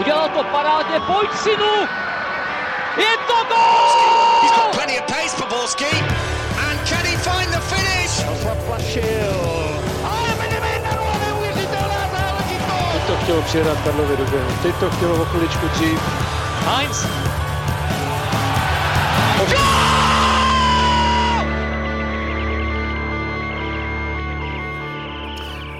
Udělal to parádně, pojď synu! Je to gól! He's got plenty of pace for Borski. And can he find the finish? Teď to chtělo přihrát Karlově do běhu. Teď to chtělo o chviličku dřív. Heinz!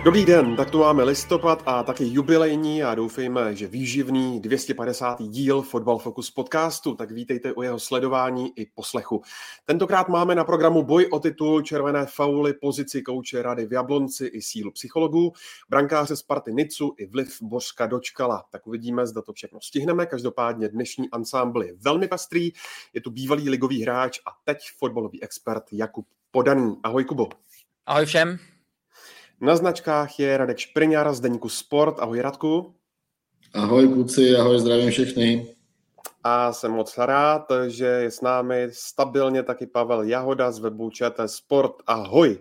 Dobrý den, tak tu máme listopad a taky jubilejní a doufejme, že výživný 250. díl Fotbal Focus podcastu, tak vítejte u jeho sledování i poslechu. Tentokrát máme na programu boj o titul, červené fauly, pozici kouče Rady v Jablonci i sílu psychologů, brankáře Sparty Nicu i vliv Bořka Dočkala. Tak uvidíme, zda to všechno stihneme, každopádně dnešní ansámbl je velmi pestrý, je tu bývalý ligový hráč a teď fotbalový expert Jakub Podaný. Ahoj Kubo. Ahoj všem. Na značkách je Radek Špryňar z deníku Sport. Ahoj Radku. Ahoj kluci, ahoj, zdravím všechny. A jsem moc rád, že je s námi stabilně taky Pavel Jahoda z webu ČT Sport. Ahoj.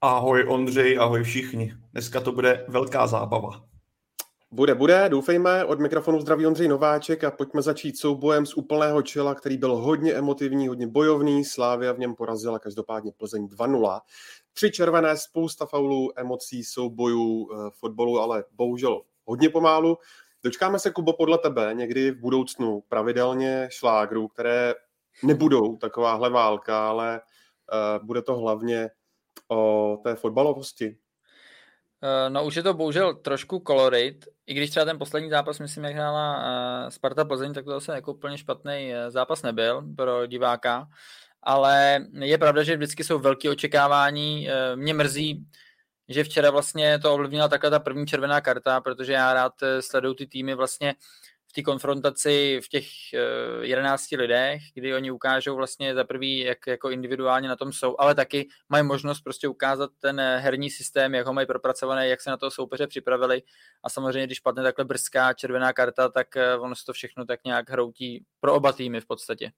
Ahoj Ondřej, ahoj všichni. Dneska to bude velká zábava. Bude, doufejme. Od mikrofonu zdraví Ondřej Nováček a pojďme začít soubojem z úplného čela, který byl hodně emotivní, hodně bojovný. Slavia v něm porazila každopádně Plzeň 2-0. 3 červené, spousta faulů, emocí, soubojů, fotbalu, ale bohužel hodně pomálu. Dočkáme se, Kubo, podle tebe někdy v budoucnu pravidelně šlágrů, které nebudou takováhle válka, ale bude to hlavně o té fotbalovosti. No už je to bohužel trošku kolorit, i když třeba ten poslední zápas, myslím, jak hrála Sparta Plzeň, tak to zase jako úplně špatný zápas nebyl pro diváka, ale je pravda, že vždycky jsou velké očekávání. Mě mrzí, že včera vlastně to ovlivnila takhle ta první červená karta, protože já rád sleduju ty týmy vlastně v té konfrontaci v těch 11 lidech, kdy oni ukážou vlastně za prvý, jak jako individuálně na tom jsou, ale taky mají možnost prostě ukázat ten herní systém, jak ho mají propracovaný, jak se na toho soupeře připravili a samozřejmě, když padne takhle brzká červená karta, tak ono se to všechno tak nějak hroutí pro oba týmy v podstatě.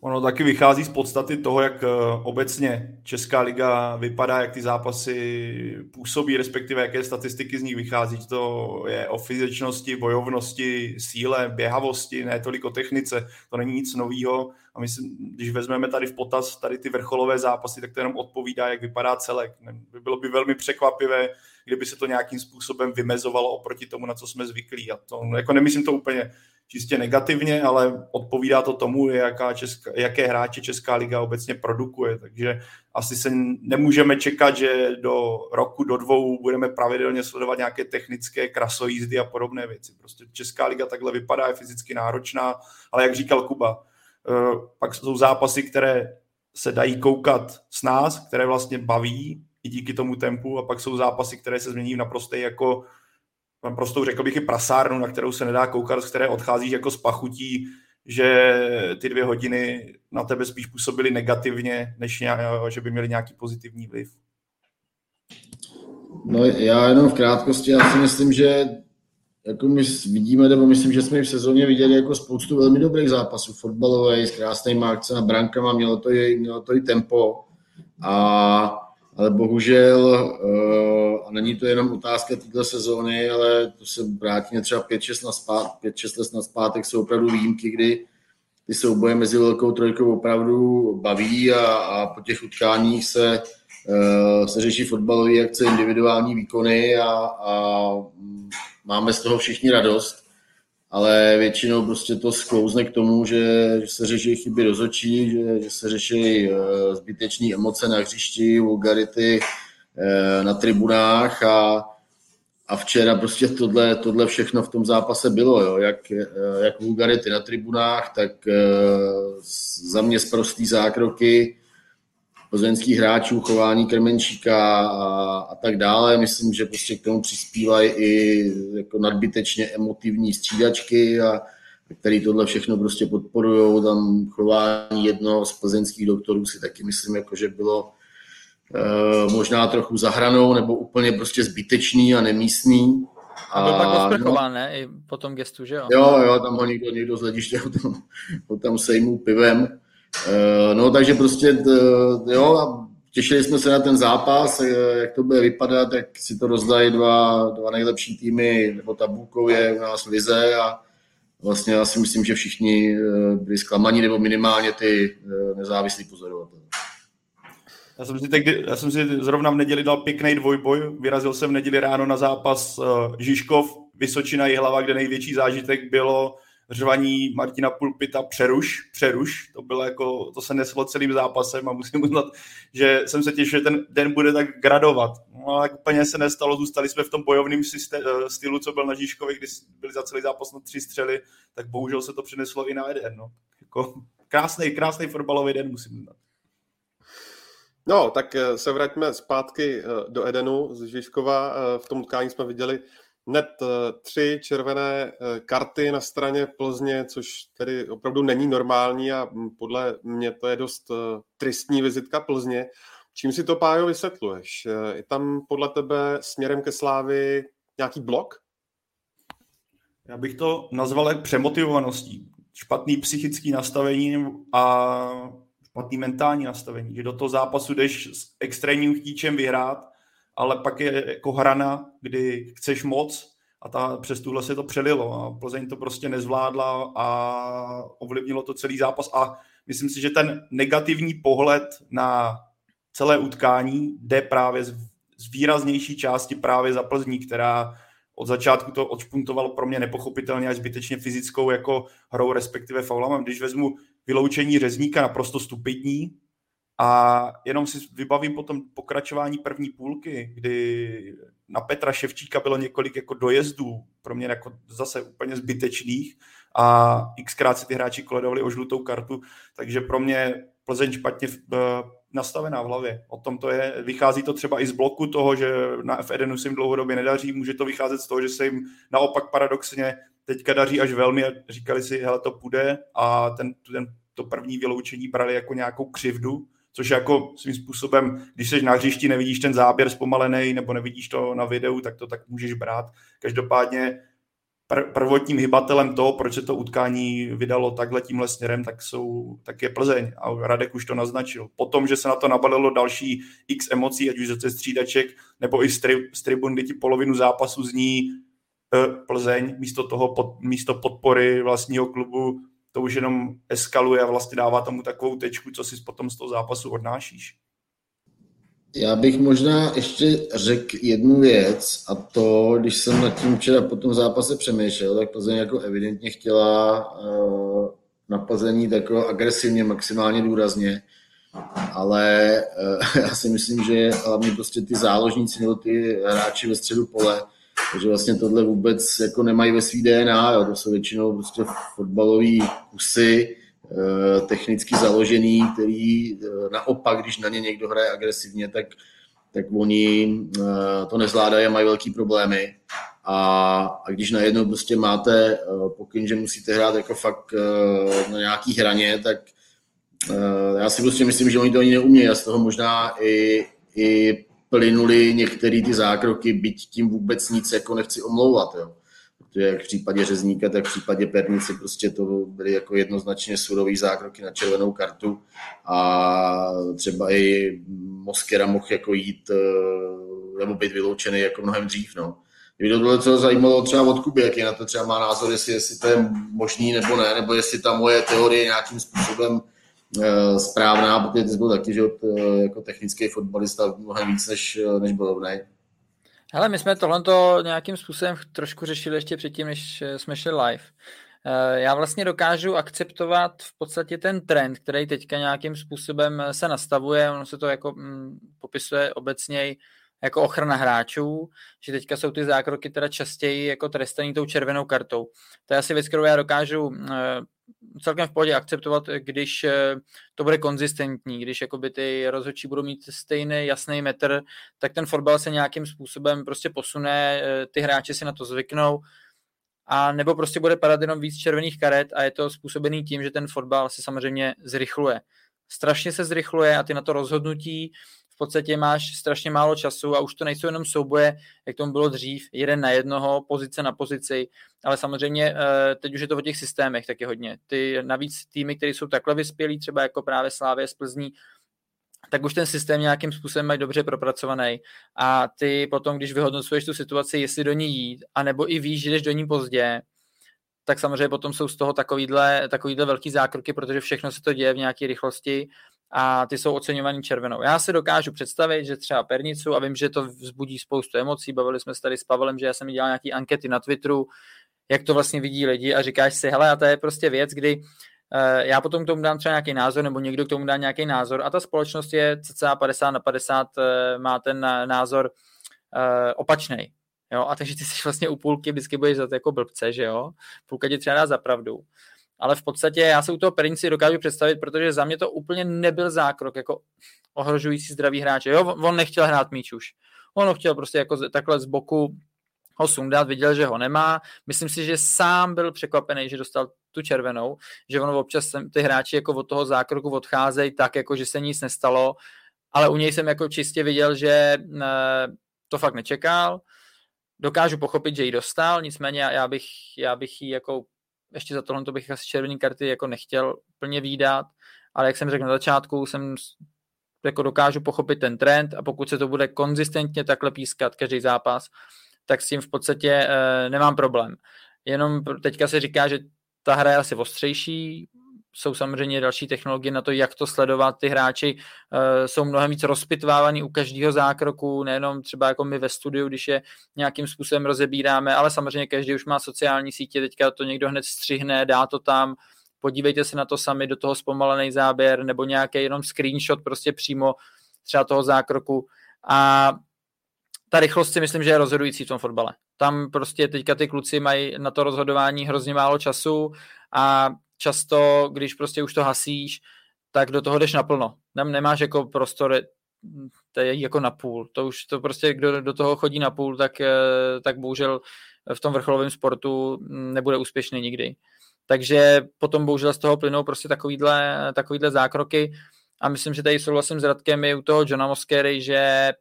Ono taky vychází z podstaty toho, jak obecně Česká liga vypadá, jak ty zápasy působí, respektive jaké statistiky z nich vychází. To je o fyzičnosti, bojovnosti, síle, běhavosti, ne tolik o technice. To není nic novýho. A my, když vezmeme tady v potaz tady ty vrcholové zápasy, tak to jenom odpovídá, jak vypadá celek. Bylo by velmi překvapivé, kdyby se to nějakým způsobem vymezovalo oproti tomu, na co jsme zvyklí. A to, jako nemyslím to úplně čistě negativně, ale odpovídá to tomu, jaké hráče Česká liga obecně produkuje. Takže asi se nemůžeme čekat, že do roku, do dvou budeme pravidelně sledovat nějaké technické krasojízdy a podobné věci. Prostě Česká liga takhle vypadá, je fyzicky náročná, ale jak říkal Kuba, pak jsou zápasy, které se dají koukat s nás, které vlastně baví i díky tomu tempu, a pak jsou zápasy, které se změní v naprostou, řekl bych, i prasárnu, na kterou se nedá koukat, z které odcházíš jako z pachutí, že ty 2 hodiny na tebe spíš působily negativně, než že by měly nějaký pozitivní vliv. No já jenom v krátkosti, já si myslím, že jako my vidíme, nebo myslím, že jsme v sezóně viděli jako spoustu velmi dobrých zápasů fotbalových, s krásnýma akcemi, brankama, mělo to i tempo, ale bohužel, a není to jenom otázka této sezóny, ale to se vrátíme třeba 5-6 let nazpátek, jsou opravdu výjimky, kdy ty souboje mezi velkou trojkou opravdu baví a po těch utkáních se řeší fotbalové akce, individuální výkony a máme z toho všichni radost, ale většinou prostě to sklouzne k tomu, že se řeší chyby rozhodčí, že se řeší zbytečné emoce na hřišti, vulgarity na tribunách a včera prostě tohle všechno v tom zápase bylo, jo? Jak vulgarity na tribunách, tak za mě sprostý zákroky plzeňských hráčů, chování Krmenčíka a tak dále. Myslím, že prostě k tomu přispívají i jako nadbytečně emotivní střídačky, které tohle všechno prostě podporují. Tam chování jednoho z plzeňských doktorů si taky myslím, jako že bylo možná trochu za hranou nebo úplně prostě zbytečný a nemístný. A byl pak osprchován, ne? I po tom gestu, že jo? Jo, tam ho někdo z hlediště ho tam sejmul pivem. No takže prostě, jo, Těšili jsme se na ten zápas, jak to bude vypadat, jak si to rozdají dva nejlepší týmy, nebo tabulkově u nás v lize, a vlastně já si myslím, že všichni byli zklamaní, nebo minimálně ty nezávislí pozorovatelé. Já jsem si zrovna v neděli dal pěkný dvojboj. Vyrazil jsem v neděli ráno na zápas Žižkov, Vysočina, Jihlava, kde největší zážitek bylo řvaní Martina Pulpita přeruš. To se neslo celým zápasem a musím uznat, že jsem se těšil, že ten den bude tak gradovat. No, ale úplně se nestalo, zůstali jsme v tom bojovném stylu, co byl na Žižkově, kdy byli za celý zápas na 3 střely, tak bohužel se to přineslo i na Eden. No. Jako krásný fotbalový den, musím uznat. No, tak se vraťme zpátky do Edenu z Žižkova. V tom utkání jsme viděli hned 3 červené karty na straně Plzně, což tedy opravdu není normální a podle mě to je dost tristní vizitka Plzně. Čím si to, Pájo, vysvětluješ? Je tam podle tebe směrem ke Slávii nějaký blok? Já bych to nazval přemotivovaností. Špatný psychický nastavení a špatný mentální nastavení. Že do toho zápasu jdeš s extrémním chtíčem vyhrát, ale pak je jako hrana, kdy chceš moc a přes tuhle se to přelilo a Plzeň to prostě nezvládla a ovlivnilo to celý zápas a myslím si, že ten negativní pohled na celé utkání jde právě z výraznější části právě za Plzní, která od začátku to odšpuntovalo pro mě nepochopitelně až zbytečně fyzickou jako hrou, respektive faulama. Když vezmu vyloučení Řezníka, naprosto stupidní, a jenom si vybavím potom pokračování první půlky, kdy na Petra Ševčíka bylo několik jako dojezdů, pro mě jako zase úplně zbytečných a xkrát si ty hráči koledovali o žlutou kartu, takže pro mě Plzeň špatně nastavená v hlavě. O tom to je, vychází to třeba i z bloku toho, že na Edenu se jim dlouhodobě nedaří, může to vycházet z toho, že se jim naopak paradoxně teďka daří až velmi a říkali si, hele, to půjde, a to první vyloučení brali jako nějakou křivdu, což jako svým způsobem, když seš na hřišti, nevidíš ten záběr zpomalený nebo nevidíš to na videu, tak to tak můžeš brát. Každopádně prvotním hybatelem toho, proč se to utkání vydalo takhle tímhle směrem, tak je Plzeň. A Radek už to naznačil. Potom, že se na to nabalilo další x emocí, ať už ze střídaček, nebo i z tribun, kdy ti polovinu zápasu zní Plzeň, místo podpory vlastního klubu, to už jenom eskaluje a vlastně dává tomu takovou tečku, co si potom z toho zápasu odnášíš. Já bych možná ještě řekl jednu věc, a to, když jsem nad tím včera po tom zápase přemýšlel, tak Plzeň jako evidentně chtěla napadení takové agresivně, maximálně důrazně, ale já si myslím, že hlavně prostě ty záložníci nebo ty hráči ve středu pole, takže vlastně tohle vůbec jako nemají ve svý DNA, jo. To jsou většinou prostě fotbalový kusy, technicky založený, který naopak, když na ně někdo hraje agresivně, tak oni to nezvládají a mají velký problémy. A když najednou prostě máte pokyn, že musíte hrát jako fakt na nějaký hraně, tak já si prostě myslím, že oni to ani neumějí a z toho možná i plynuli některé ty zákroky, byť tím vůbec nic jako nechci omlouvat, jo. Protože jak v případě Řezníka, tak v případě Pernice prostě to byly jako jednoznačně surový zákroky na červenou kartu a třeba i Mosquera mohl jako jít nebo být vyloučený jako mnohem dřív, no. Kdyby to tohle co zajímalo třeba od Kuby, jaký na to třeba má názor, jestli to je možný nebo ne, nebo jestli ta moje teorie nějakým způsobem správná, protože ty jsi byl taky, že jako technický fotbalista mnohem víc než bojovnej. Hele, my jsme tohleto nějakým způsobem trošku řešili ještě předtím, než jsme šli live. Já vlastně dokážu akceptovat v podstatě ten trend, který teďka nějakým způsobem se nastavuje, ono se to jako popisuje obecněji jako ochrana hráčů, že teďka jsou ty zákroky teda častěji jako trestaný tou červenou kartou. To je asi věc, kterou já dokážu celkem v pohodě akceptovat, když to bude konzistentní, když jakoby ty rozhodčí budou mít stejný jasný metr, tak ten fotbal se nějakým způsobem prostě posune, ty hráči si na to zvyknou, a nebo prostě bude padat jenom víc červených karet a je to způsobený tím, že ten fotbal se samozřejmě zrychluje. Strašně se zrychluje a ty na to rozhodnutí v podstatě máš strašně málo času a už to nejsou jenom souboje, jak tomu bylo dřív, jeden na jednoho, pozice na pozici, ale samozřejmě teď už je to o těch systémech taky hodně. Navíc týmy, které jsou takhle vyspělí, třeba jako právě Slavia z Plzní, tak už ten systém nějakým způsobem mají dobře propracovaný. A ty potom, když vyhodnocuješ tu situaci, jestli do ní jít, anebo i víš, že jdeš do ní pozdě, tak samozřejmě potom jsou z toho takovýhle velký zákroky, protože všechno se to děje v nějaké rychlosti a ty jsou oceňovaný červenou. Já si dokážu představit, že třeba pernicu, a vím, že to vzbudí spoustu emocí, bavili jsme se tady s Pavelem, že já jsem dělal nějaké ankety na Twitteru, jak to vlastně vidí lidi, a říkáš si, hele, a to je prostě věc, kdy já potom k tomu dám třeba nějaký názor, nebo někdo k tomu dá nějaký názor, a ta společnost je cca 50/50, má ten názor opačnej. Jo, a takže ty jsi vlastně u půlky, vždycky budeš za to jako blbce, že jo? Půlka ti třeba dá za pravdu. Ale v podstatě já se u toho Pernici dokážu představit, protože za mě to úplně nebyl zákrok, jako ohrožující zdraví hráče. Jo, on nechtěl hrát míč už. On ho chtěl prostě jako takhle z boku ho sundat, viděl, že ho nemá. Myslím si, že sám byl překvapený, že dostal tu červenou, že ono občas ty hráči jako od toho zákroku odcházejí tak, jako že se nic nestalo, ale u něj jsem jako čistě viděl, že to fakt nečekal. Dokážu pochopit, že ji dostal, nicméně já bych ji jako ještě za tohle to bych asi červený karty jako nechtěl plně výdat, ale jak jsem řekl na začátku, jsem jako dokážu pochopit ten trend, a pokud se to bude konzistentně takhle pískat každý zápas, tak s tím v podstatě nemám problém. Jenom teďka se říká, že ta hra je asi ostřejší, jsou samozřejmě další technologie na to, jak to sledovat, ty hráči jsou mnohem víc rozpitvávaní u každého zákroku, nejenom třeba jako my ve studiu, když je nějakým způsobem rozebíráme, ale samozřejmě každý už má sociální sítě, teďka to někdo hned střihne, dá to tam, podívejte se na to sami, do toho zpomalený záběr, nebo nějaký jenom screenshot prostě přímo třeba toho zákroku, a ta rychlost si myslím, že je rozhodující v tom fotbale. Tam prostě teďka ty kluci mají na to rozhodování hrozně málo času a často, když prostě už to hasíš, tak do toho jdeš naplno. Tam nemáš jako prostor, to je jako na půl. To už to prostě, kdo do toho chodí na půl, tak bohužel v tom vrcholovém sportu nebude úspěšný nikdy. Takže potom bohužel z toho plynou prostě takovýhle zákroky, a myslím, že tady souhlasím s Radkem i u toho Jana Mosquery, že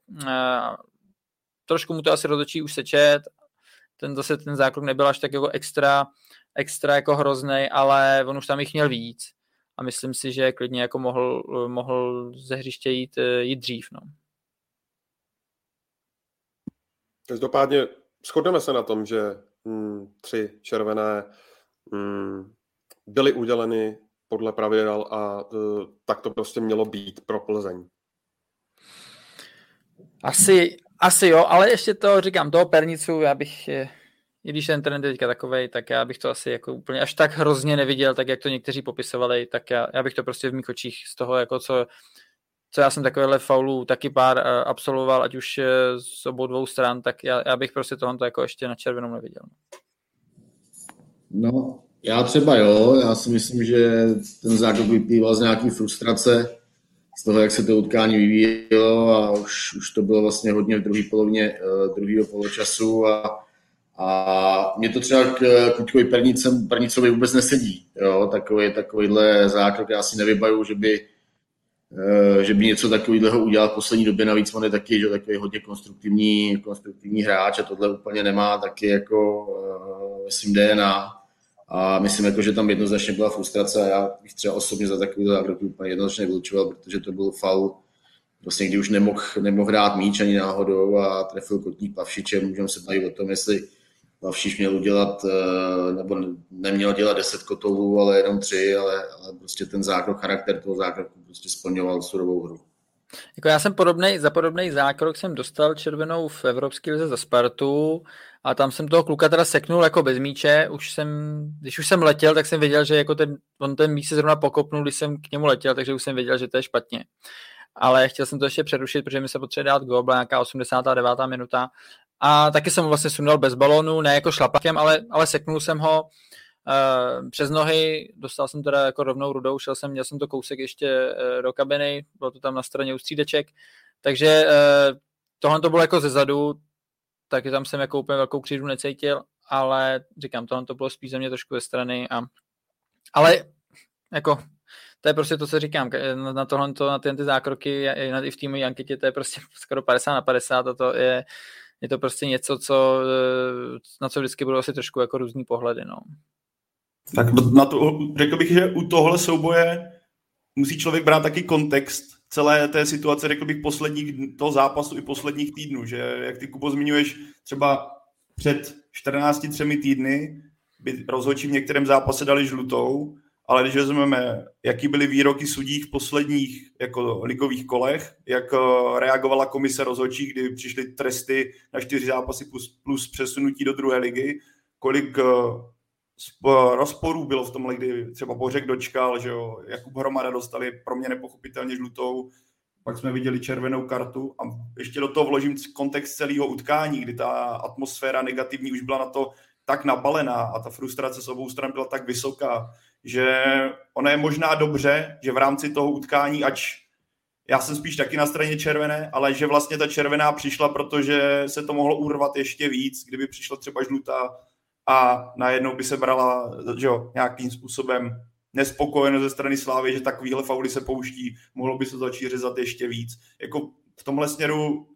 trošku mu to asi rozhodčí už sečet. Ten zákrok nebyl až tak jako extra jako hroznej, ale on už tam jich měl víc. A myslím si, že klidně jako mohl ze hřiště jít dřív. No. Každopádně shodneme se na tom, že 3 červené byly uděleny podle pravidel, a tak to prostě mělo být pro Plzeň. Asi jo, ale ještě to říkám, toho Pernicu, já bych, i když ten trend je teďka takovej, tak já bych to asi jako úplně až tak hrozně neviděl, tak jak to někteří popisovali, tak já bych to prostě v mých očích z toho, jako co já jsem takovéhle faulů taky pár absolvoval, ať už z obou dvou stran, tak já bych prostě tohoto jako ještě na červenou neviděl. No, já třeba jo, já si myslím, že ten zákrok vyplýval z nějaký frustrace, z toho, jak se to utkání vyvíjelo, a už to bylo vlastně hodně v druhé polovině druhého poločasu, a mě to třeba k Kuťkovi Pernicovi vůbec nesedí. Jo? Takovýhle zákrok, já si nevybaju, že by něco takového udělal v poslední době, navíc on je taky, že takový hodně konstruktivní hráč, a tohle úplně nemá taky jako myslím DNA. A myslím, jako, že tam jednoznačně byla frustrace, a já bych třeba osobně za takový zákrok úplně jednoznačně vylučoval, protože to byl faul, vlastně kdy už nemohl hrát míč ani náhodou a trefil kotník Pavšiče. Můžeme se bavit o tom, jestli Pavšič měl udělat, nebo neměl dělat 10 kotovů, ale jenom 3, ale prostě ten zákrok, charakter toho zákroku prostě splňoval surovou hru. Jako já jsem za podobnej zákrok jsem dostal červenou v Evropské lize za Spartu, a tam jsem toho kluka teda seknul jako bez míče. Když už jsem letěl, tak jsem věděl, že jako on ten míč se zrovna pokopnul, když jsem k němu letěl, takže už jsem věděl, že to je špatně. Ale chtěl jsem to ještě přerušit, protože mi se potřebuje dát gól, byla nějaká 89. minuta. A taky jsem ho vlastně sundal bez balónu, ne jako šlapakem, ale seknul jsem ho přes nohy, dostal jsem teda jako rovnou rudou, měl jsem to kousek ještě do kabiny, bylo to tam na straně u střídeček, takže tohle to bylo jako zezadu, taky tam jsem jako úplně velkou křídu necítil, ale říkám, tohle to bylo spíš ze mě trošku ze strany, ale jako to je prostě to, co říkám, na tohle, na ty zákroky i v týmové anketě, to je prostě skoro 50/50, a to je to prostě něco, na co vždycky budou asi trošku jako různý pohledy, no. Tak na to, řekl bych, že u tohle souboje musí člověk brát taky kontext, celé té situace, řekl bych, posledních toho zápasu i posledních týdnů, že jak ty, Kubo, zmiňuješ, třeba před 14 týdny by rozhodčí v některém zápase dali žlutou, ale když vezmeme, jaký byly výroky sudí v posledních jako ligových kolech, jak reagovala komise rozhodčí, kdy přišly tresty na 4 zápasy plus přesunutí do druhé ligy, kolik rozporů bylo v tomhle, kdy třeba Bořek Dočkal, že jo, Jakub Hromada dostali pro mě nepochopitelně žlutou, pak jsme viděli červenou kartu a ještě do toho vložím kontext celého utkání, kdy ta atmosféra negativní už byla na to tak nabalená a ta frustrace z obou stran byla tak vysoká, že ono je možná dobře, že v rámci toho utkání, ač já jsem spíš taky na straně červené, ale že vlastně ta červená přišla, protože se to mohlo urvat ještě víc, kdyby přišla třeba žlutá a najednou by se brala, že jo, nějakým způsobem nespokojeno ze strany Slávy, že takovýhle fauly se pouští, mohlo by se začít řezat ještě víc. Jako v tomhle směru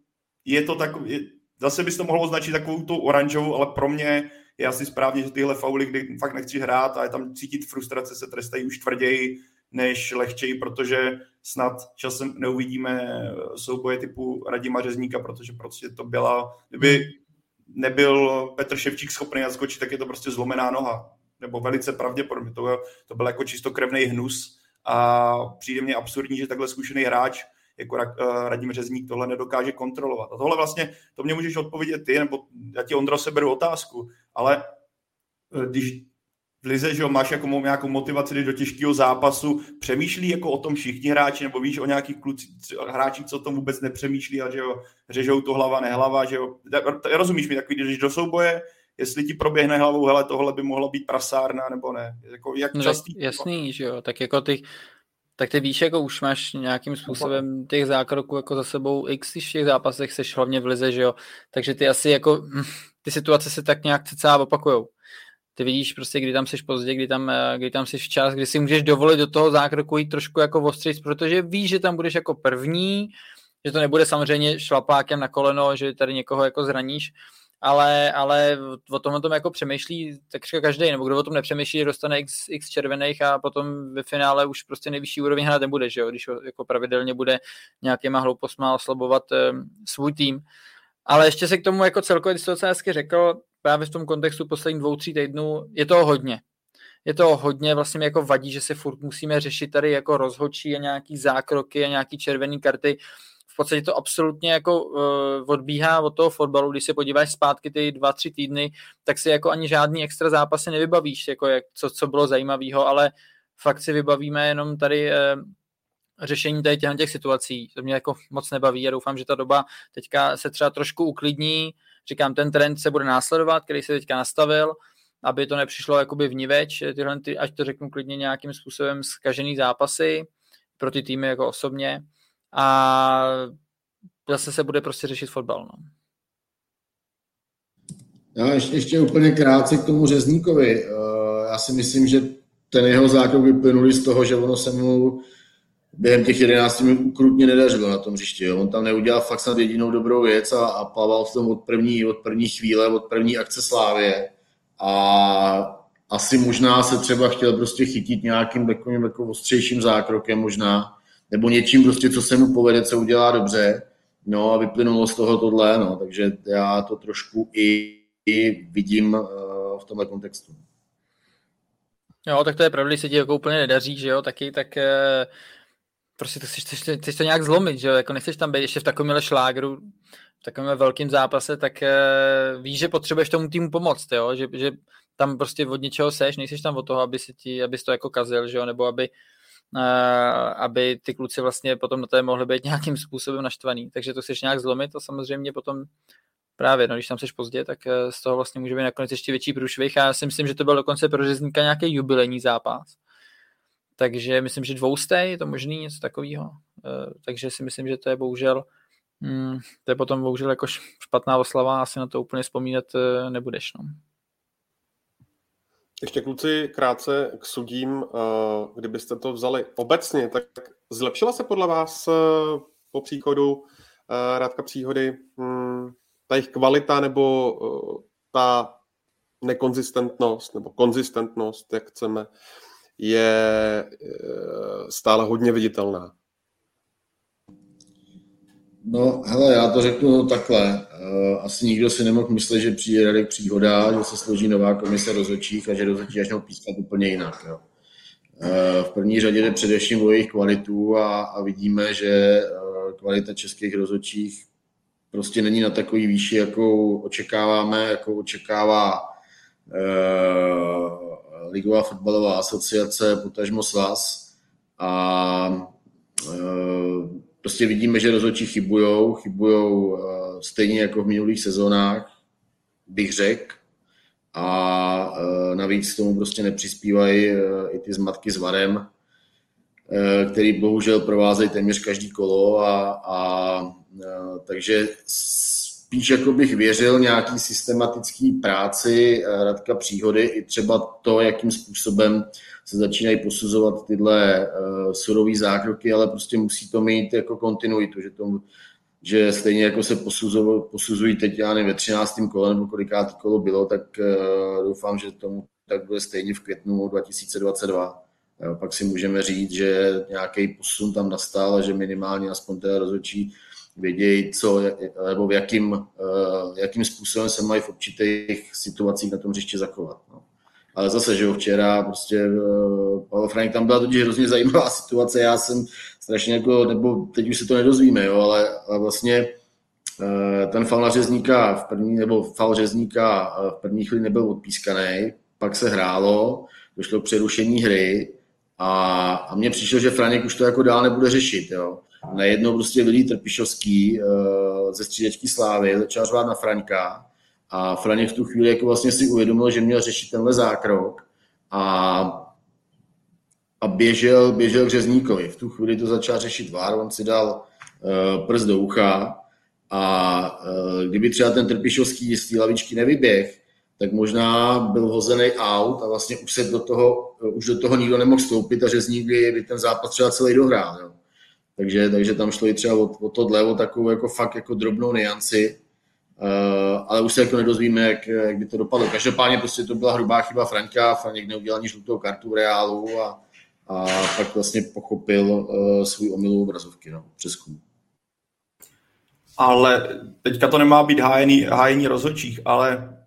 je to takový, zase by se to mohlo označit takovou tou oranžovou, ale pro mě je asi správně, že tyhle fauly, kdy fakt nechci hrát a je tam cítit frustrace, se trestají už tvrději než lehčeji, protože snad časem neuvidíme souboje typu Radima Řezníka, protože prostě to byla, kdyby nebyl Petr Ševčík schopný naskočit, tak je to prostě zlomená noha. Nebo velice pravděpodobně. To byl jako čistokrevný hnus a přijde mně absurdní, že takhle zkušený hráč jako Radim Řezník tohle nedokáže kontrolovat. A tohle vlastně, to mě můžeš odpovědět ty, nebo já ti, Ondro, seberu otázku, ale když v lize, že máš jako nějakou motivaci, když do těžkého zápasu, přemýšlí jako o tom všichni hráči, nebo víš o nějakých hráčích, co o tom vůbec nepřemýšlí a že jo, řežou to hlava, nehlava, že jo. Rozumíš mi, takový, když do souboje, jestli ti proběhne hlavou, hele, tohle by mohla být prasárna, nebo ne. Jako, jak častý? No, jasný, že jo, tak jako ty víš, jako už máš nějakým způsobem těch zákroků jako za sebou x, když v těch zápasech seš hlavně v lize, že jo, takže ty asi jako, ty situace se tak nějak cca opakujou. Ty vidíš prostě, kdy tam seš pozdě, kdy tam seš včas, kdy si můžeš dovolit do toho zákroku jít trošku jako ostřejc, protože víš, že tam budeš jako první, že to nebude samozřejmě šlapákem na koleno, že tady někoho jako zraníš, ale o tomhle tom jako přemýšlí takřka každý, nebo kdo o tom nepřemýšlí, dostane x červených a potom ve finále už prostě nejvyšší úroveň hrát nebude, že jo, když jako pravidelně bude nějakýma hloupostma oslabovat svůj tým. Ale ještě se k tomu jako celkově, když to docela hezky řekl, právě v tom kontextu posledních 2-3 týdnů, je toho hodně. Je toho hodně, vlastně mi jako vadí, že se furt musíme řešit tady jako rozhodčí a nějaký zákroky a nějaký červený karty. V podstatě to absolutně jako odbíhá od toho fotbalu, když se podíváš zpátky ty 2-3 týdny, tak si jako ani žádný extra zápasy nevybavíš, jako co bylo zajímavého, ale fakt si vybavíme jenom tady řešení tady těch situací. To mě jako moc nebaví a doufám, že ta doba teďka se třeba trošku uklidní. Říkám, ten trend se bude následovat, který se teďka nastavil, aby to nepřišlo jakoby vniveč, tyhle, až to řeknu klidně, nějakým způsobem zkažený zápasy pro ty týmy jako osobně a zase se bude prostě řešit fotbal. No. Já ještě úplně krátce k tomu Řezníkovi. Já si myslím, že ten jeho zákrok vyplynul z toho, že ono se mu během těch 11 minut ukrutně nedařilo na tom hřišti. On tam neudělal fakt snad jedinou dobrou věc a plaval v tom od první chvíle, od první akce Slávie. A asi možná se třeba chtěl prostě chytit nějakým takovým jako ostřejším zákrokem možná, nebo něčím prostě, co se mu povede, co udělá dobře. No a vyplynulo z toho tohle, no. Takže já to trošku i vidím v tomhle kontextu. Jo, tak to je pravda, že se ti jako úplně nedaří, že jo, taky, tak prostě chceš to nějak zlomit, že jo, jako nechceš tam být ještě v takovémhle šlágru, v takovémhle velkém zápase, tak víš, že potřebuješ tomu týmu pomoct, jo, že tam prostě od něčeho seš, nejseš tam od toho, aby si to jako kazil, že jo, nebo aby ty kluci vlastně potom na té mohli být nějakým způsobem naštvaný, takže to chceš nějak zlomit a samozřejmě potom právě, no, když tam seš pozdě, tak z toho vlastně může být nakonec ještě větší průšvih a já si myslím, že to byl dokonce pro Řezníka nějaký jubilejní zápas. Takže myslím, že 200 je to možný, něco takového. Takže si myslím, že to je bohužel, to je potom bohužel jako špatná oslava, asi na to úplně vzpomínat nebudeš. No. Ještě, kluci, krátce k sudím, kdybyste to vzali obecně, tak zlepšila se podle vás po příchodu Radka Příhody ta jejich kvalita nebo ta nekonzistentnost nebo konzistentnost, jak chceme, je stále hodně viditelná? No, hele, já to řeknu takhle. Asi nikdo si nemohl myslet, že přijde Radek Příhoda, že se složí nová komise rozhodčích a že rozhodčí začnou pískat úplně jinak. Jo. V první řadě jde především o jejich kvalitu a vidíme, že kvalita českých rozhodčích prostě není na takový výši, jakou očekáváme, jakou očekává Ligová fotbalová asociace, potažmo svaz. A prostě vidíme, že rozhodčí chybujou stejně jako v minulých sezónách, bych řekl. A navíc tomu prostě nepřispívají i ty zmatky s varem, který bohužel provázejí téměř každý kolo. Takže spíš jako bych věřil nějaký systematický práci Radka Příhody i třeba to, jakým způsobem se začínají posuzovat tyhle surový zákroky, ale prostě musí to mít jako kontinuitu, že stejně jako se posuzují teď, já nevím, ve 13. kole nebo kolikátý kolo bylo, tak doufám, že tomu tak bude stejně v květnu 2022. Pak si můžeme říct, že nějaký posun tam nastal a že minimálně aspoň teda rozhodčí vědějí, co, nebo v jakým způsobem se mají v určitých situacích na tom hřišti zachovat. No. Ale zase, že včera prostě Pavel Frank, tam byla totiž hrozně zajímavá situace, já jsem strašně jako, nebo teď už se to nedozvíme, jo, ale vlastně ten faul Řezníka v první chvíli nebyl odpískaný, pak se hrálo, došlo k přerušení hry a mně přišlo, že Franěk už to jako dál nebude řešit, jo. Najednou prostě Jiří Trpišovský ze střídačky Slávy začal řvát na Fraňka a Franěk v tu chvíli jako vlastně si uvědomil, že měl řešit tenhle zákrok a běžel k Řezníkovi. V tu chvíli to začal řešit VAR, on si dal prst do ucha a kdyby třeba ten Trpišovský z té lavičky nevyběh, tak možná byl hozený out a vlastně už do toho nikdo nemohl vstoupit a Řezník by ten zápas třeba celý dohrál. Jo. Takže tam šlo i třeba o tohle, o takovou jako fakt jako drobnou nianci, ale už se jako nedozvíme, jak by to dopadlo. Každopádně prostě to byla hrubá chyba Franka, Franěk neudělal ani žlutou kartu v Reálu a pak vlastně pochopil svůj omyl u obrazovky, no, přezkum. Ale teďka to nemá být hájení rozhodčích, ale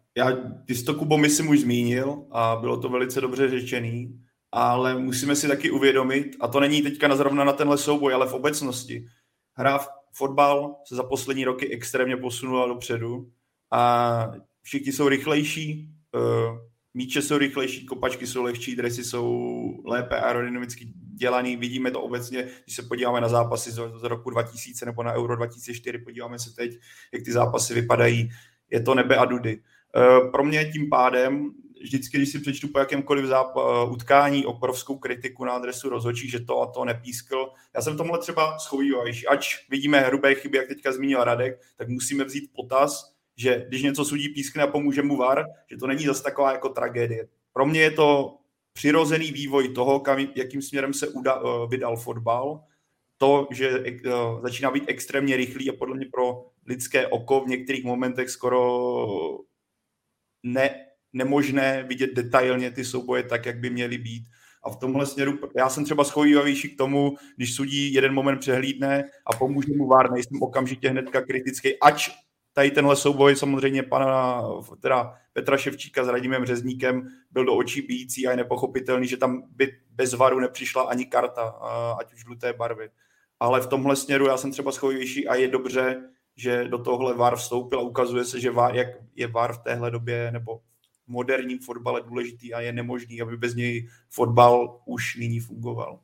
ty jsi to, Kubo, myslím, už zmínil a bylo to velice dobře řečený. Ale musíme si taky uvědomit, a to není teďka zrovna na tenhle souboj, ale v obecnosti. Hra v fotbal se za poslední roky extrémně posunula dopředu a všichni jsou rychlejší, míče jsou rychlejší, kopačky jsou lehčí, dresy jsou lépe aerodynamicky dělaný. Vidíme to obecně, když se podíváme na zápasy z roku 2000 nebo na Euro 2004, podíváme se teď, jak ty zápasy vypadají. Je to nebe a dudy. Pro mě tím pádem vždycky, když si přečtu po jakémkoliv utkání obrovskou kritiku na adresu rozhodčí, že to a to nepískl. Já jsem tomhle třeba schovývajší. Ač vidíme hrubé chyby, jak teďka zmínil Radek, tak musíme vzít potaz, že když něco sudí pískne a pomůže mu VAR, že to není zase taková jako tragédie. Pro mě je to přirozený vývoj toho, jakým směrem se vydal fotbal. To, že začíná být extrémně rychlý a podle mě pro lidské oko v některých momentech skoro nemožné vidět detailně ty souboje tak, jak by měly být. A v tomhle směru, já jsem třeba schovávavější k tomu, když sudí jeden moment přehlídne a pomůže mu VAR, nejsem okamžitě hnedka kritický, ač tady tenhle souboj samozřejmě teda Petra Ševčíka s Radimem Řezníkem byl do očí bijící a je nepochopitelný, že tam by bez VARu nepřišla ani karta, ať už žluté barvy. Ale v tomhle směru já jsem třeba schovávavější a je dobře, že do tohle VAR vstoupil a ukazuje se, že jak je VAR v téhle době nebo moderním fotbale důležitý a je nemožný, aby bez něj fotbal už nyní fungoval.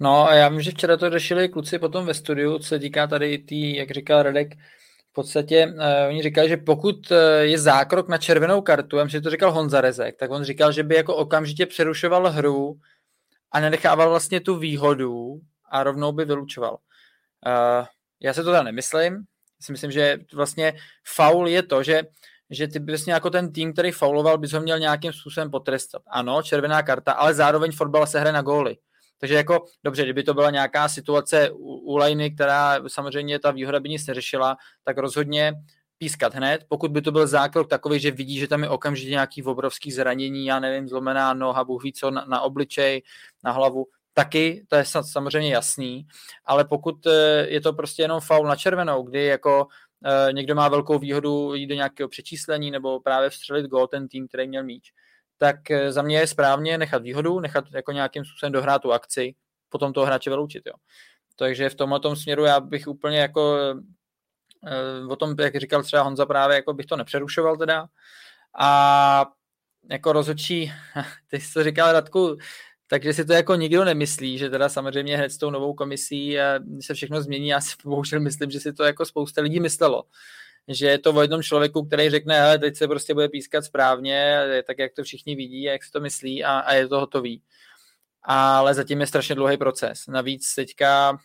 No a já vím, že včera to řešili kluci potom ve studiu, co se týká tady tý, jak říkal Radek, v podstatě oni říkali, že pokud je zákrok na červenou kartu, já myslím, že to říkal Honza Rezek, tak on říkal, že by jako okamžitě přerušoval hru a nenechával vlastně tu výhodu a rovnou by vylučoval. Já se to teda nemyslím, si myslím, že vlastně faul je to, že ty bys jako ten tým, který fauloval, bys ho měl nějakým způsobem potrestat. Ano, červená karta, ale zároveň fotbal se hraje na góly. Takže jako, dobře, kdyby to byla nějaká situace u lajny, která samozřejmě ta výhoda by nic neřešila, tak rozhodně pískat hned. Pokud by to byl zákrok takový, že vidí, že tam je okamžitě nějaký obrovský zranění, já nevím, zlomená noha, bůh ví co, na obličej, na hlavu, taky, to je samozřejmě jasný, ale pokud je to prostě jenom faul na červenou, kdy jako někdo má velkou výhodu jít do nějakého přečíslení nebo právě vstřelit gól ten tým, který měl míč, tak za mě je správně nechat výhodu, nechat jako nějakým způsobem dohrát tu akci, potom toho hráče vyloučit, jo. Takže v tomto směru já bych úplně jako o tom, jak říkal třeba Honza právě, jako bych to nepřerušoval teda. A jako rozhodčí, ty jsi to říkal, Radku, takže si to jako nikdo nemyslí, že teda samozřejmě hned s tou novou komisí se všechno změní. Já si bohužel myslím, že si to jako spousta lidí myslelo, že je to o jednom člověku, který řekne, hele, teď se prostě bude pískat správně, tak jak to všichni vidí a jak se to myslí a je to hotový. Ale zatím je strašně dlouhý proces. Navíc teďka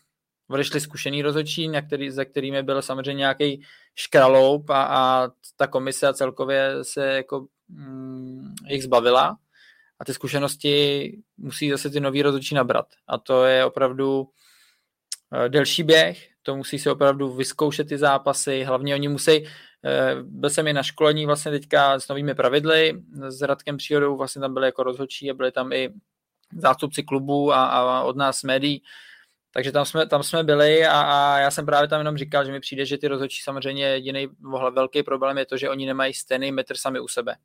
odešli zkušený rozhodčí, za kterými byl samozřejmě nějaký škraloup a ta komise celkově se jako jich zbavila. A ty zkušenosti musí zase ty nový rozhodčí nabrat. A to je opravdu delší běh, to musí se opravdu vyzkoušet ty zápasy, hlavně oni musí, byl jsem i na školení vlastně teďka s novými pravidly, s Radkem Příhodou, vlastně tam byli jako rozhodčí a byli tam i zástupci klubů a od nás médií, takže tam jsme byli a já jsem právě tam jenom říkal, že mi přijde, že ty rozhodčí samozřejmě jediný velký problém je to, že oni nemají stejný metr sami u sebe.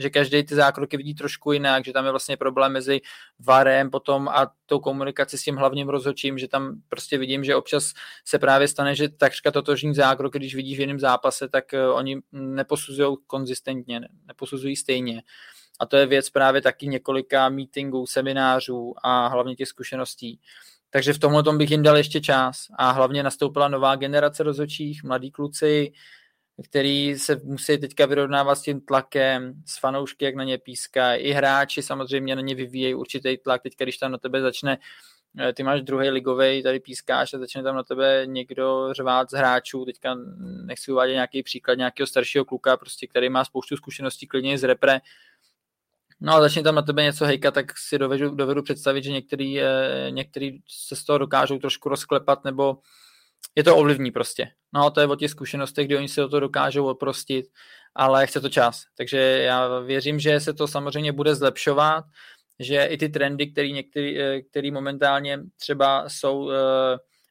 Že každý ty zákroky vidí trošku jinak, že tam je vlastně problém mezi VARem potom a tou komunikací s tím hlavním rozhodčím, že tam prostě vidím, že občas se právě stane, že takřka totožný zákrok, když vidíš v jiném zápase, tak oni neposuzují konzistentně, neposuzují stejně. A to je věc právě taky několika meetingů, seminářů a hlavně těch zkušeností. Takže v tomhle tom bych jim dal ještě čas a hlavně nastoupila nová generace rozhodčích, mladí kluci, který se musí teďka vyrovnávat s tím tlakem, s fanoušky, jak na ně pískají. I hráči samozřejmě na ně vyvíjejí určitý tlak. Teďka, když tam na tebe začne, ty máš druhý ligovej, tady pískáš a začne tam na tebe někdo řvát z hráčů. Teďka nechci uvádět nějaký příklad nějakého staršího kluka, prostě, který má spoustu zkušeností klidně z repre. No a začne tam na tebe něco hejkat, tak si dovedu představit, že některý se z toho dokážou trošku rozklepat nebo je to ovlivní prostě. No to je o těch zkušenostech, kdy oni se o to dokážou oprostit, ale chce to čas. Takže já věřím, že se to samozřejmě bude zlepšovat, že i ty trendy, který momentálně třeba jsou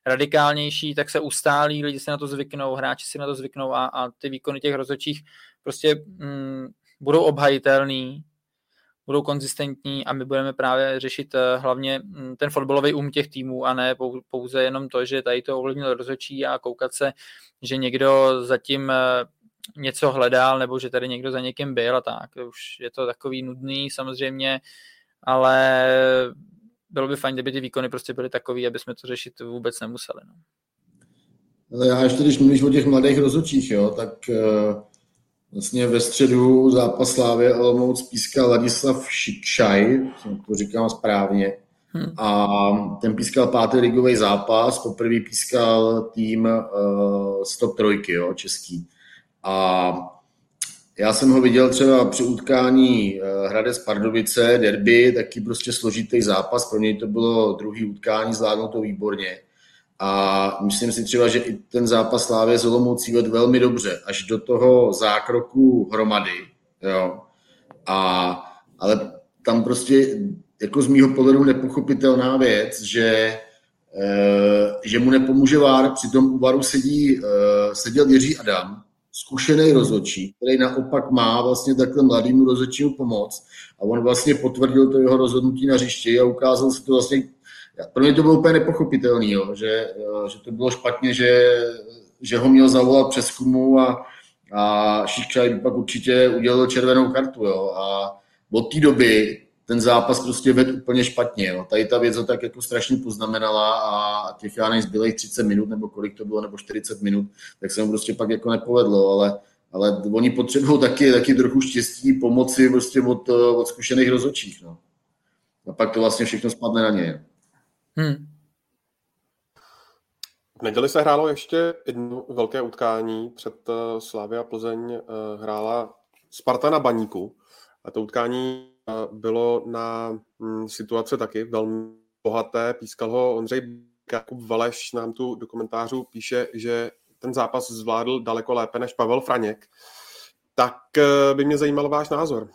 radikálnější, tak se ustálí, lidi se na to zvyknou, hráči si na to zvyknou a ty výkony těch rozhodčích prostě budou obhajitelný, budou konzistentní a my budeme právě řešit hlavně ten fotbalový těch týmů a ne pouze jenom to, že tady to ovlivnilo rozhodčí a koukat se, že někdo zatím něco hledal nebo že tady někdo za někým byl a tak. Už je to takový nudný samozřejmě, ale bylo by fajn, kdyby ty výkony prostě byly takový, aby jsme to řešit vůbec nemuseli. No. Ale já ještě, když mluvíš o těch mladých rozhodčích, jo, tak... Vlastně ve středu zápas Slávie Olomouc pískal Ladislav Szikszay, to říkám správně, a ten pískal 5. ligový zápas, poprvé pískal tým z top trojky, jo, český. A já jsem ho viděl třeba při utkání Hradec Pardubice, derby, taky prostě složitý zápas, pro něj to bylo druhý utkání, zvládnul to výborně. A myslím si třeba, že i ten zápas Slávie s Olomoucí vedl velmi dobře, až do toho zákroku Hromady, jo. Ale tam prostě, jako z mýho pohledu nepochopitelná věc, že mu nepomůže VAR, přitom u VARu seděl Jiří Adam, zkušený rozhodčí, který naopak má vlastně takhle mladýmu rozhodčímu pomoc a on vlastně potvrdil to jeho rozhodnutí na hřišti a ukázal se to vlastně. Pro mě to bylo úplně nepochopitelný, jo, že to bylo špatně, že ho měl zavolat přes kumu a Szikszay pak určitě udělal červenou kartu. Jo, a od té doby ten zápas prostě vedl úplně špatně. Jo. Tady ta věc ho tak jako strašně poznamenala a těch já zbylých 30 minut, nebo kolik to bylo, nebo 40 minut, tak se mu prostě pak jako nepovedlo, ale oni potřebují taky trochu štěstí, pomoci prostě od zkušených rozhodčích. No. A pak to vlastně všechno spadne na něj. V neděli se hrálo ještě jedno velké utkání. Před Slavia Plzeň hrála Sparta na Baníku. A to utkání bylo na situace taky velmi bohaté. Pískal ho Ondřej Berka. Jakub Veleš nám tu do komentářů píše, že ten zápas zvládl daleko lépe než Pavel Franěk. Tak by mě zajímal váš názor.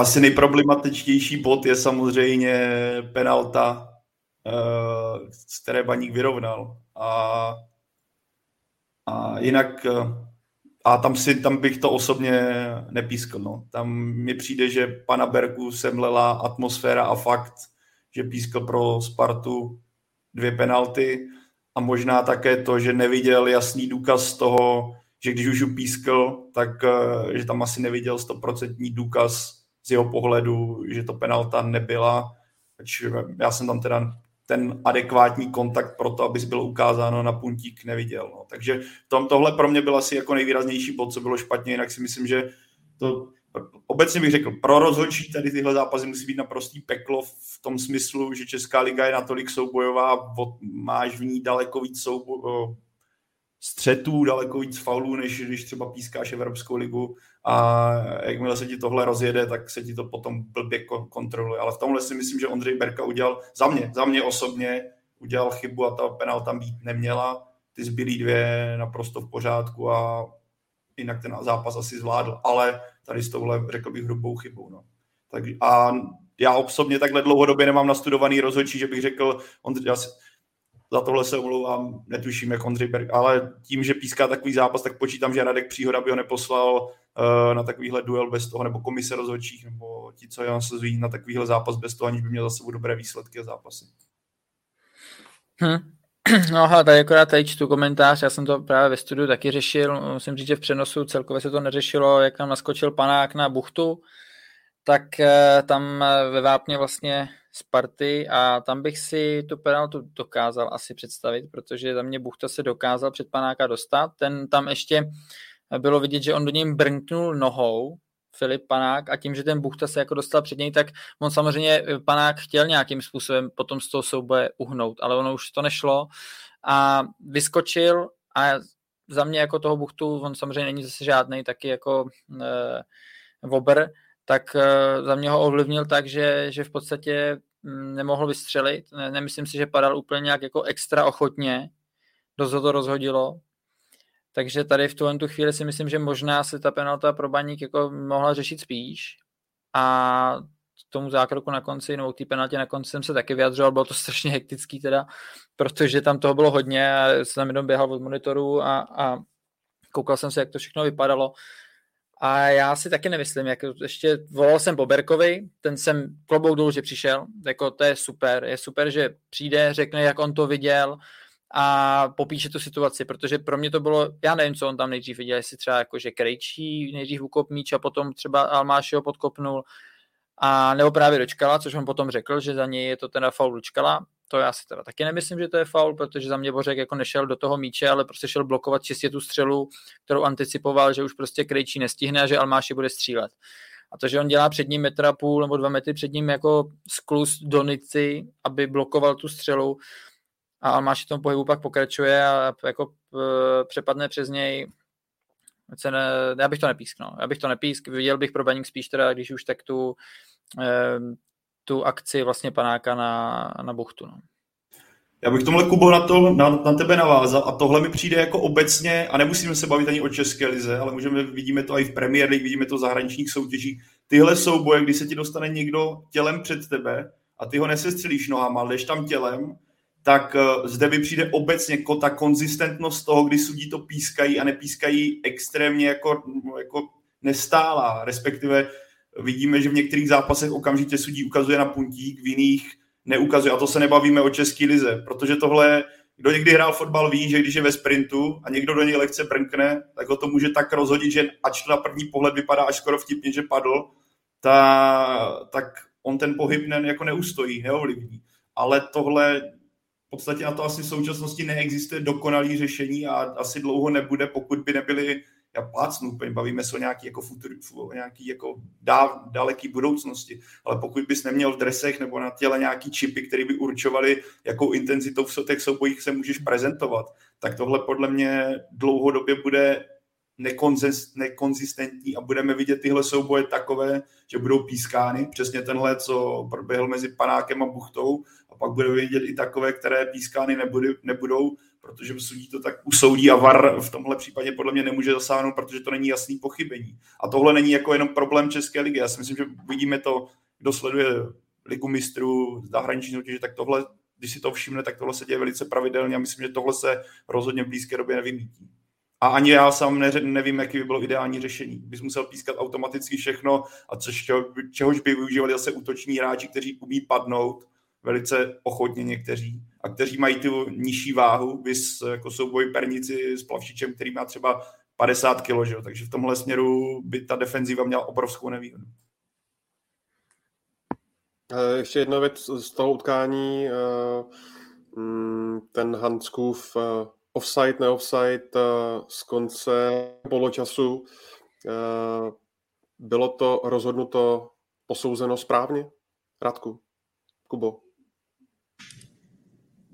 Asi nejproblematičtější bod je samozřejmě penalta, z které Baník vyrovnal. A jinak a tam bych to osobně nepískl. No. Tam mi přijde, že pana Berku semlela atmosféra a fakt, že pískl pro Spartu 2 penalty a možná také to, že neviděl jasný důkaz toho, že když už upískl, tak že tam asi neviděl 100% důkaz z jeho pohledu, že to penalta nebyla. Já jsem tam teda ten adekvátní kontakt pro to, aby bylo ukázáno na puntík, neviděl. No. Takže tohle pro mě byl asi jako nejvýraznější bod, co bylo špatně, jinak si myslím, že to obecně bych řekl, pro rozhodčí tady tyhle zápasy musí být naprostý peklo v tom smyslu, že Česká liga je natolik soubojová, máš v ní daleko víc střetů, daleko víc faulů, než když třeba pískáš Evropskou ligu a jakmile se ti tohle rozjede, tak se ti to potom blbě kontroluje. Ale v tomhle si myslím, že Ondřej Berka udělal, za mě osobně, udělal chybu a ta penál tam být neměla. Ty zbylý 2 naprosto v pořádku a jinak ten zápas asi zvládl, ale tady s touhle, řekl bych, hrubou chybou. No. Tak, a já osobně takhle dlouhodobě nemám nastudovaný rozhodčí, že bych řekl, za tohle se omlouvám, netuším, jak Ondřej Berk, ale tím, že píská takový zápas, tak počítám, že Radek Příhoda by ho neposlal na takovýhle duel bez toho, nebo komise rozhodčích, nebo ti, co ho sledují na takovýhle zápas bez toho, aniž by měl za sebou dobré výsledky a zápasy. No a tady akorát tady čtu komentář, já jsem to právě ve studiu taky řešil, musím říct, že v přenosu celkově se to neřešilo, jak tam naskočil panák na buchtu, tak tam ve vápně vlastně Sparty a tam bych si tu penaltu dokázal asi představit, protože za mě Buchta se dokázal před panáka dostat, ten tam ještě bylo vidět, že on do něj brnknul nohou, Filip Panák, a tím, že ten Buchta se jako dostal před něj, tak on samozřejmě Panák chtěl nějakým způsobem potom z toho souboje uhnout, ale ono už to nešlo a vyskočil a za mě jako toho Buchtu, on samozřejmě není zase žádnej taky jako obr, tak za mě ho ovlivnil tak, že v podstatě nemohl vystřelit. Nemyslím si, že padal úplně nějak jako extra ochotně. Dost ho to rozhodilo. Takže tady v tuhle chvíli si myslím, že možná se ta penalta pro Baník jako mohla řešit spíš. A tomu zákroku na konci, nebo k té penaltě na konci jsem se taky vyjadřoval, bylo to strašně hektický teda, protože tam toho bylo hodně a jsem jenom běhal od monitoru a koukal jsem se, jak to všechno vypadalo. A já si taky nemyslím, jak ještě volal jsem po Berkovi, ten jsem klobouk dolů, že přišel, jako to je super, že přijde, řekne, jak on to viděl a popíše tu situaci, protože pro mě to bylo, já nevím, co on tam nejdřív viděl, jestli třeba jako, že Krejčí nejdřív ukop míč a potom třeba Almášiho podkopnul a nebo právě Dočkala, což on potom řekl, že za něj je to teda faul Dočkala. To já si teda taky nemyslím, že to je faul, protože za mě Bořek jako nešel do toho míče, ale prostě šel blokovat čistě tu střelu, kterou anticipoval, že už prostě Krejčí nestihne a že Almáši bude střílet. A to, že on dělá před ním 1,5 metru nebo 2 metry před ním jako sklus do Nici, aby blokoval tu střelu a Almáši v tom pohybu pak pokračuje a jako přepadne přes něj. Já bych to nepísknul. Viděl bych pro Baník spíš teda, když už tak tu akci vlastně panáka na Buchtu. No. Já bych tomhle, Kubo, na tebe navázal a tohle mi přijde jako obecně, a nemusíme se bavit ani o české lize, ale vidíme to i v Premier League, vidíme to v zahraničních soutěžích. Tyhle souboje, kdy se ti dostane někdo tělem před tebe a ty ho nesestřelíš nohama, ale jdeš tam tělem, tak zde mi přijde obecně ta konzistentnost toho, kdy sudí to pískají a nepískají, extrémně jako nestálá, respektive vidíme, že v některých zápasech okamžitě sudí ukazuje na puntík, v jiných neukazuje. A to se nebavíme o české lize, protože tohle, kdo někdy hrál fotbal, ví, že když je ve sprintu a někdo do něj lehce brnkne, tak ho to může tak rozhodit, že ač to na první pohled vypadá až skoro vtipně, že padl, tak on ten pohyb jako neustojí, neovlivní. Ale tohle v podstatě na to asi v současnosti neexistuje dokonalý řešení a asi dlouho nebude, pokud by nebyly. Já plácnu, bavíme se o nějaké jako daleké budoucnosti, ale pokud bys neměl v dresech nebo na těle nějaký čipy, které by určovaly, jakou intenzitou v těch soubojích se můžeš prezentovat, tak tohle podle mě dlouhodobě bude nekonzistentní a budeme vidět tyhle souboje takové, že budou pískány, přesně tenhle, co proběhl mezi Panákem a Buchtou, pak budeme vidět i takové, které pískány nebudou, protože soudí to tak usoudí a VAR v tomhle případě podle mě nemůže zasáhnout, protože to není jasný pochybení. A tohle není jako jenom problém České ligy. Já si myslím, že vidíme to, kdo sleduje Ligu mistrů, zahraniční soutěže, tak tohle, když si to všimne, tak tohle se děje velice pravidelně a myslím, že tohle se rozhodně v blízké době nevymýtí. A ani já sám nevím, jaký by bylo ideální řešení. Bys musel pískat automaticky všechno, a čehož by využívali zase útoční hráči, kteří umí padnout velice ochotně někteří a kteří mají tu nižší váhu, bys jako souboj Pernici s Plavšičem, který má třeba 50 kg, že? Takže v tomhle směru by ta defenziva měla obrovskou nevýhodu. Ještě jedna věc z toho utkání, ten Hanskův offside, neoffside z konce poločasu, bylo to rozhodnuto, posouzeno správně? Radku, Kubo.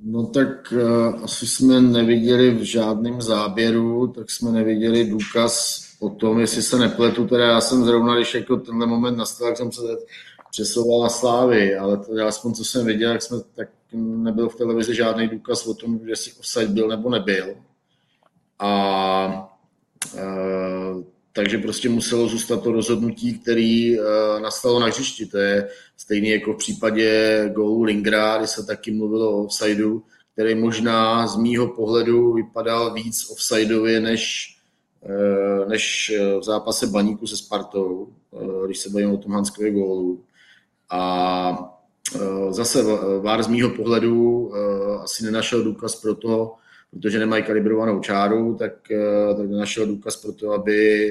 No tak asi jsme neviděli v žádném záběru, tak jsme neviděli důkaz o tom, jestli se nepletu, teda já jsem zrovna, když jako tenhle moment nastal, tak jsem se přesouval na Slávy, ale teda aspoň co jsem viděl, tak nebyl v televizi žádný důkaz o tom, jestli offside byl nebo nebyl. Takže prostě muselo zůstat to rozhodnutí, které nastalo na hřišti. To je stejný jako v případě gólu Lingra, kdy se taky mluvilo o offsideu, který možná z mýho pohledu vypadal víc offsideově než v zápase Baníku se Spartou, když se bavíme o tom Hanskově gólu. A zase VAR z mýho pohledu asi nenašel důkaz pro to, protože nemají kalibrovanou čáru, tak nenašel důkaz pro to, aby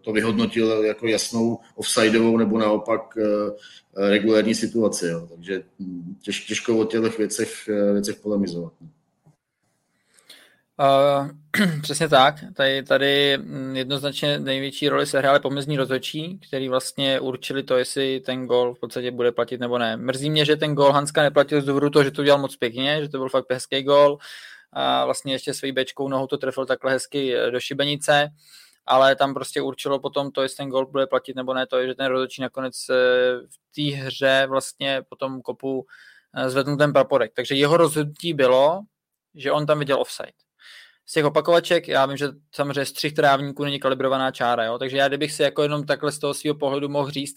to vyhodnotil jako jasnou offsideovou nebo naopak regulární situaci. Jo. Takže těžko o těchto věcech polemizovat. Přesně tak. Tady jednoznačně největší roli sehráli pomezní rozhodčí, který vlastně určili to, jestli ten gól v podstatě bude platit nebo ne. Mrzí mě, že ten gól Hanska neplatil z důvodu toho, že to udělal moc pěkně, že to byl fakt hezký gól a vlastně ještě svojí bečkou nohou to trefil takhle hezky do šibenice, ale tam prostě určilo potom to, jestli ten gól bude platit nebo ne, to je, že ten rozhodčí nakonec v té hře vlastně potom kopu zvednul ten praporek. Takže jeho rozhodnutí bylo, že on tam viděl offside. Z těch opakovaček, já vím, že samozřejmě střih trávníků není kalibrovaná čára, jo? Takže já kdybych si jako jenom takhle z toho svého pohledu mohl říct,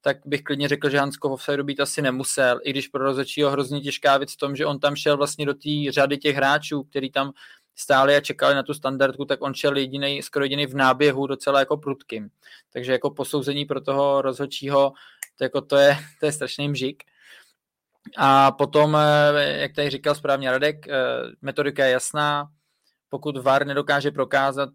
tak bych klidně řekl, že Hanskov offside být asi nemusel, i když pro rozhodčího hrozně těžká věc v tom, že on tam šel vlastně do té řady těch hráčů, který tam stáli a čekali na tu standardku, tak on šel skoro jediný v náběhu docela jako prudkým. Takže jako posouzení pro toho rozhodčího, to je strašný mžik. A potom, jak tady říkal správně Radek, metodika je jasná. Pokud VAR nedokáže prokázat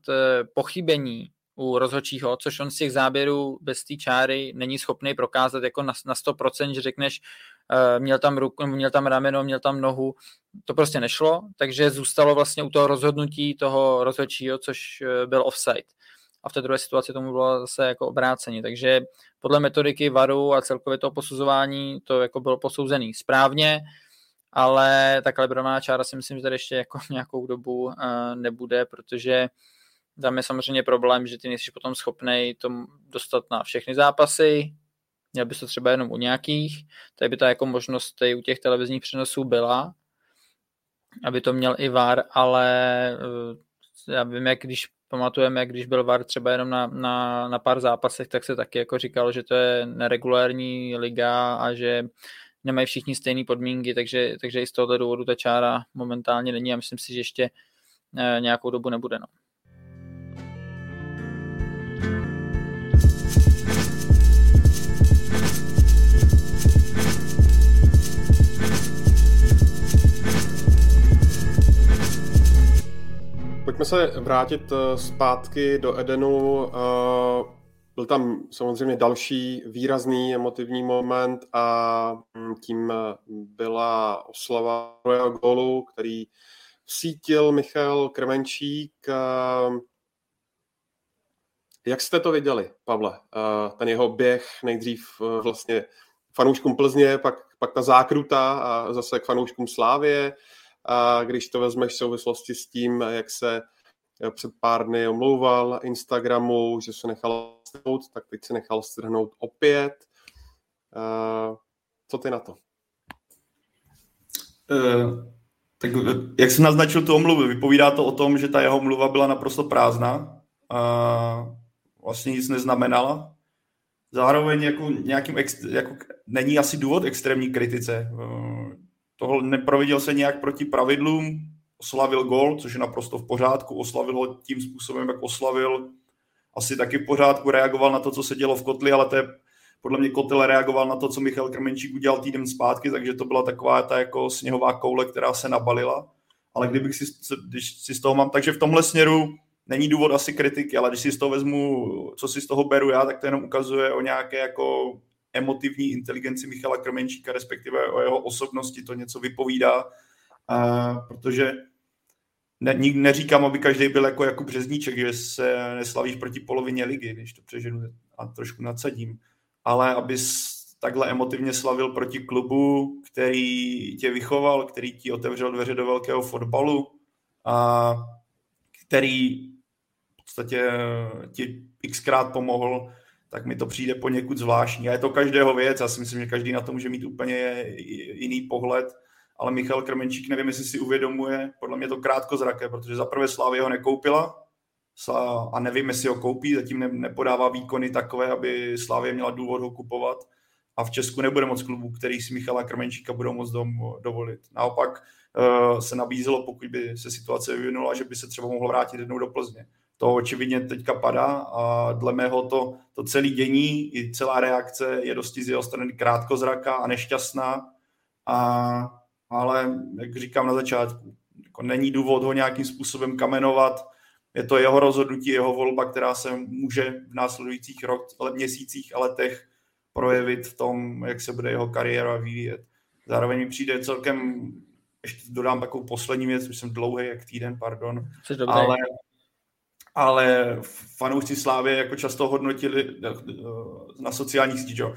pochybení u rozhodčího, což on z těch záběrů bez té čáry není schopný prokázat jako na 100%, že řekneš, měl tam ruku, měl tam rameno, měl tam nohu, to prostě nešlo, takže zůstalo vlastně u toho rozhodnutí toho rozhodčího, což byl offside. A v té druhé situaci tomu bylo zase jako obrácení. Takže podle metodiky VARu a celkově toho posuzování to jako bylo posouzený správně, ale ta kalibrovaná čára si myslím, že tady ještě jako nějakou dobu nebude, protože tam je samozřejmě problém, že ty nejsi potom schopnej to dostat na všechny zápasy, měl bys to třeba jenom u nějakých, tady by ta jako možnost tady u těch televizních přenosů byla, aby to měl i VAR, ale já vím, když byl VAR třeba jenom na pár zápasech, tak se taky jako říkalo, že to je neregulární liga a že nemají všichni stejné podmínky, takže i z tohoto důvodu ta čára momentálně není a myslím si, že ještě nějakou dobu nebude. No. Pojďme se vrátit zpátky do Edenu. Byl tam samozřejmě další výrazný emotivní moment a tím byla oslava druhého gólu, který vsítil Michal Krmenčík. Jak jste to viděli, Pavle? Ten jeho běh nejdřív vlastně fanouškům Plzně, pak ta zákruta a zase k fanouškům Slávie. Když to vezmeš v souvislosti s tím, jak se před pár dny omlouval na Instagramu, že se nechal strhnout, tak teď se nechal strhnout opět. Co ty na to? Tak jak jsi naznačil tu omluvu, vypovídá to o tom, že ta jeho omluva byla naprosto prázdná a vlastně nic neznamenala. Zároveň jako nějakým není asi důvod extrémní kritice. Tohle neproviděl se nějak proti pravidlům, oslavil gól, což je naprosto v pořádku, oslavil ho tím způsobem, jak oslavil. Asi taky v pořádku reagoval na to, co se dělo v Kotli, ale to je, podle mě Kotel reagoval na to, co Michal Krmenčík udělal týden zpátky, takže to byla taková ta jako sněhová koule, která se nabalila. Ale když si z toho mám, takže v tomhle směru není důvod asi kritiky, ale když si z toho vezmu, co si z toho beru já, tak to jenom ukazuje o nějaké jako emotivní inteligenci Michala Krmenčíka, respektive o jeho osobnosti, to něco vypovídá, protože neříkám, aby každý byl jako Jakub Řezníček, že se neslavíš proti polovině ligy, když to přeženu a trošku nadsadím, ale abys takhle emotivně slavil proti klubu, který tě vychoval, který ti otevřel dveře do velkého fotbalu a který v podstatě ti xkrát pomohl, tak mi to přijde poněkud zvláštní. A je to každého věc, já si myslím, že každý na to může mít úplně jiný pohled, ale Michal Krmenčík, nevím, jestli si uvědomuje, podle mě to krátkozraké, protože zaprvé Slavia ho nekoupila a nevím, jestli ho koupí, zatím nepodává výkony takové, aby Slavia měla důvod ho kupovat a v Česku nebude moc klubů, který si Michala Krmenčíka budou moc dovolit. Naopak se nabízelo, pokud by se situace vyvinula, že by se třeba mohl vrátit jednou do Plzně. To očividně teďka padá a dle mého to celé dění i celá reakce je dosti z jeho strany krátkozraká a nešťastná, ale jak říkám na začátku, jako není důvod ho nějakým způsobem kamenovat, je to jeho rozhodnutí, jeho volba, která se může v následujících měsících a letech projevit v tom, jak se bude jeho kariéra vyvíjet. Zároveň mi přijde celkem, ještě dodám takovou poslední věc, už jsem dlouhý jak týden, pardon, ale fanoušci Slávie jako často hodnotili na sociálních sítích, jo.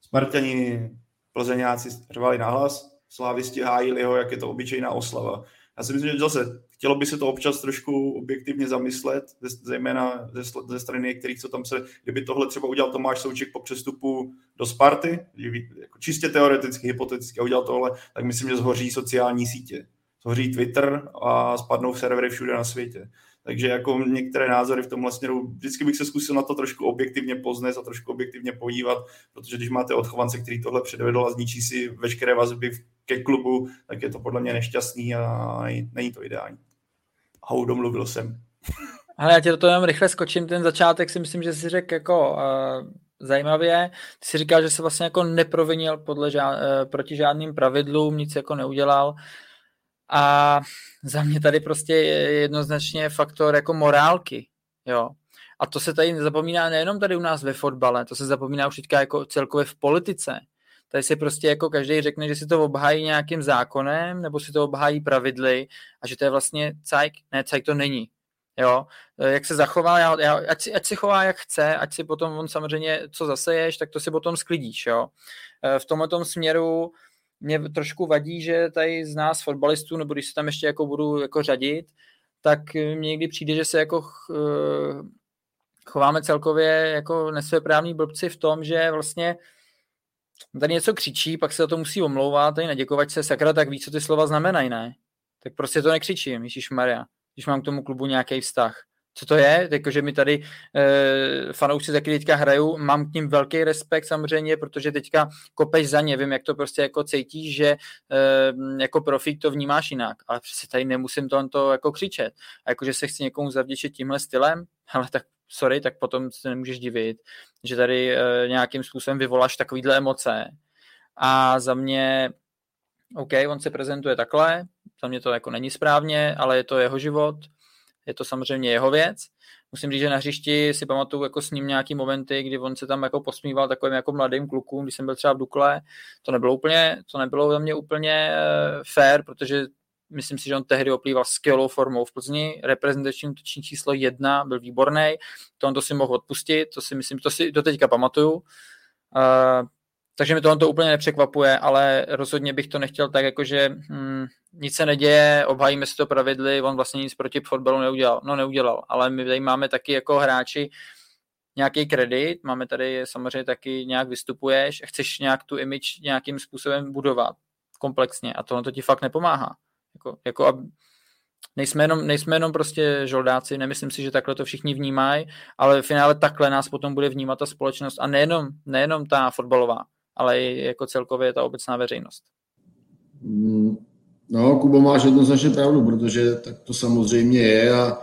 Spartani, Plzeňáci řvali nahlas, slávisti hájili ho, jak je to obyčejná oslava. Já si myslím, že zase chtělo by se to občas trošku objektivně zamyslet, zejména ze strany některých, co tam se, kdyby tohle třeba udělal Tomáš Souček po přestupu do Sparty, jako čistě teoreticky, hypoteticky udělal tohle, tak myslím, že zhoří sociální sítě. Zhoří Twitter a spadnou servery všude na světě. Takže jako některé názory v tomhle směru, vždycky bych se zkusil na to trošku objektivně poznat a trošku objektivně podívat, protože když máte odchovance, který tohle předvedl a zničí si veškeré vazby ke klubu, tak je to podle mě nešťastný a není to ideální. Hou, domluvil jsem. Ale já tě do toho jenom rychle skočím, ten začátek si myslím, že si řekl jako zajímavě, ty si říkal, že se vlastně jako neprovinil proti žádným pravidlům, nic jako neudělal. A za mě tady prostě je jednoznačně faktor jako morálky, jo. A to se tady zapomíná nejenom tady u nás ve fotbale, to se zapomíná už teďka jako celkově v politice. Tady se prostě jako každý řekne, že si to obhájí nějakým zákonem, nebo si to obhájí pravidly a že to je vlastně cajk. Ne, cajk to není, jo. Jak se zachová, ať si chová jak chce, ať si potom on samozřejmě, co zaseješ, tak to si potom sklidíš, jo. V tomhletom směru mě trošku vadí, že tady z nás fotbalistů, nebo když se tam ještě jako budu jako řadit, tak mi někdy přijde, že se jako chováme celkově jako nesvéprávní blbci v tom, že vlastně tady něco křičí, pak se za to musí omlouvat, tady naděkovat se, sakra, tak ví, co ty slova znamenají, ne? Tak prostě to nekřičím, ježišmarja, když mám k tomu klubu nějaký vztah. Co to je? Takže mi tady fanoušci, za který teďka hraju, mám k ním velký respekt samozřejmě, protože teďka kopeš za ně, vím, jak to prostě jako cítíš, že jako profík to vnímáš jinak, ale přece tady nemusím to jako křičet. A jakože se chci někomu zavděčit tímhle stylem, ale tak sorry, tak potom se nemůžeš divit, že tady nějakým způsobem vyvoláš takovýhle emoce. A za mě, OK, on se prezentuje takhle, za mě to jako není správně, ale je to jeho život, je to samozřejmě jeho věc. Musím říct, že na hřišti si pamatuju jako s ním nějaký momenty, kdy on se tam jako posmíval takovým jako mladým klukům, když jsem byl třeba v Dukle. To nebylo za mě úplně fair, protože myslím si, že on tehdy oplýval skvělou formou v Plzni, reprezentační útočník číslo 1, byl výborný. To on to si mohl odpustit, to si myslím, to si do teďka pamatuju. Takže mi to úplně nepřekvapuje, ale rozhodně bych to nechtěl tak, jakože nic se neděje, obhajíme si to pravidly, on vlastně nic proti fotbalu neudělal. No neudělal, ale my tady máme taky jako hráči nějaký kredit, máme tady samozřejmě taky nějak vystupuješ, chceš nějak tu image nějakým způsobem budovat. komplexně a tohle to ti fakt nepomáhá. Nejsme jenom prostě žoldáci, nemyslím si, že takhle to všichni vnímají, ale v finále takhle nás potom bude vnímat ta společnost a nejenom ta fotbalová, ale i jako celkově ta obecná veřejnost. No, Kubo, máš jednoznačně pravdu, protože tak to samozřejmě je a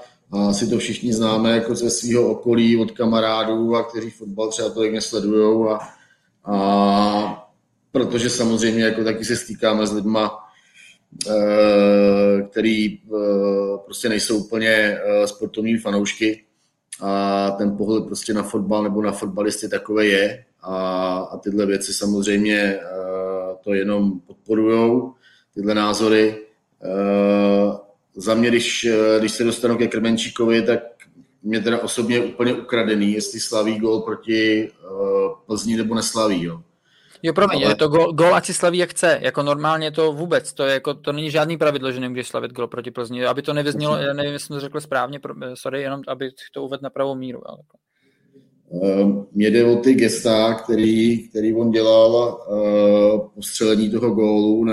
si to všichni známe jako ze svého okolí, od kamarádů, a kteří fotbal třeba tolik nesledujou a protože samozřejmě jako taky se stýkáme s lidma, který prostě nejsou úplně sportovní fanoušky a ten pohled prostě na fotbal nebo na fotbalisty takové je a tyhle věci samozřejmě to jenom podporujou, tyhle názory. Za mě, když se dostanu ke Krmenčíkovi, tak mě teda osobně je úplně ukradený, jestli slaví gól proti Plzni nebo neslaví, jo. Jo, promiň, ale... je to gól, ať si slaví jak chce, jako normálně to vůbec, to je jako, to není žádný pravidlo, že nemůžeš slavit gól proti Plzni, aby to nevyznělo, já nevím, jestli jsem to řekl správně, sorry, jenom aby to uvedl na pravou míru. Ale... mě jde o ty gesta, který on dělal po střelení toho gólu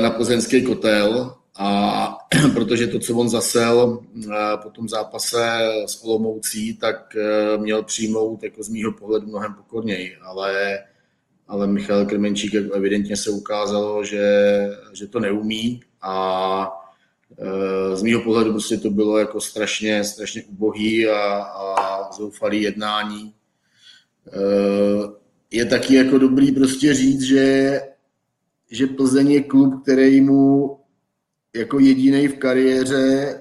na plzeňský kotel, a protože to, co on zasel po tom zápase s Olomoucí, tak měl přijmout jako z mýho pohledu mnohem pokorněji, ale Michal Krmenčík evidentně se ukázalo, že to neumí a z mýho pohledu prostě to bylo jako strašně ubohý a zoufalý jednání. Je taky jako dobrý prostě říct, že Plzeň je klub, který mu jako jedinej v kariéře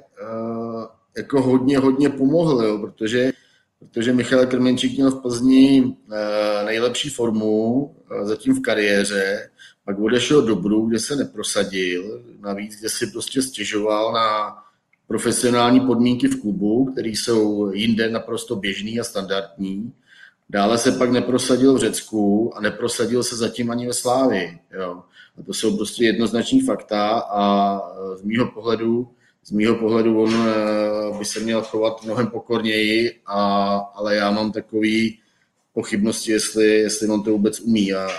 jako hodně pomohl, jo, protože Michal Krmenčík měl v Plzni nejlepší formu zatím v kariéře, pak odešel do Brnu, kde se neprosadil, navíc kde si prostě stěžoval na profesionální podmínky v klubu, které jsou jinde naprosto běžný a standardní. Dále se pak neprosadil v Řecku a neprosadil se zatím ani ve Slávii. Jo. A to jsou prostě jednoznační fakta a z mýho pohledu on by se měl chovat mnohem pokorněji, ale já mám takový pochybnosti, jestli on to vůbec umí a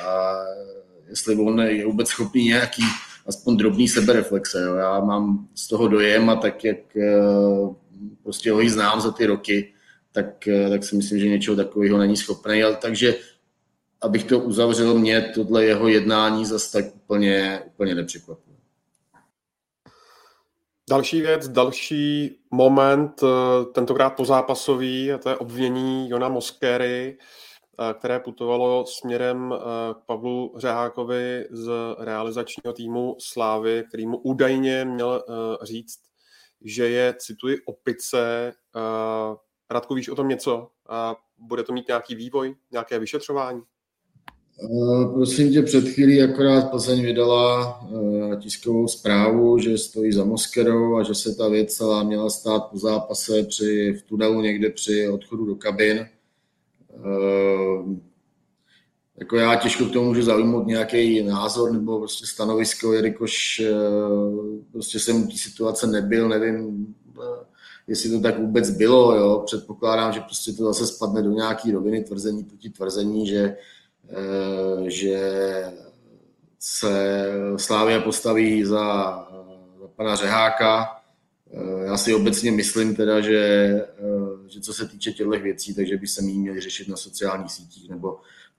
jestli on je vůbec schopný nějaký aspoň drobný sebereflexe. Jo. Já mám z toho dojem a tak, jak prostě ho znám za ty roky, tak si myslím, že něčeho takového není schopný, ale takže abych to uzavřel, mě tohle jeho jednání zase tak úplně nepřekvapilo. Další věc, další moment, tentokrát pozápasový, a to je obvinění Jana Mosquery, které putovalo směrem k Pavlu Řehákovi z realizačního týmu Slávy, který mu údajně měl říct, že je, cituji, opice. Radku, víš o tom něco? A bude to mít nějaký vývoj, nějaké vyšetřování? Prosím tě, před chvílí akorát Plzeň vydala tiskovou zprávu, že stojí za Mosquerou a že se ta věc celá měla stát po zápase v tunelu někde při odchodu do kabin. Jako já těžko k tomu můžu zaujmout nějaký názor nebo prostě stanovisko, jelikož prostě jsem u té situace nebyl, nevím, jestli to tak vůbec bylo, jo. Předpokládám, že prostě to zase spadne do nějaký roviny tvrzení proti tvrzení, že se Slavia postaví za pana Řeháka. Já si obecně myslím teda, že co se týče těchto věcí, takže by se měli řešit na sociálních sítích, nebo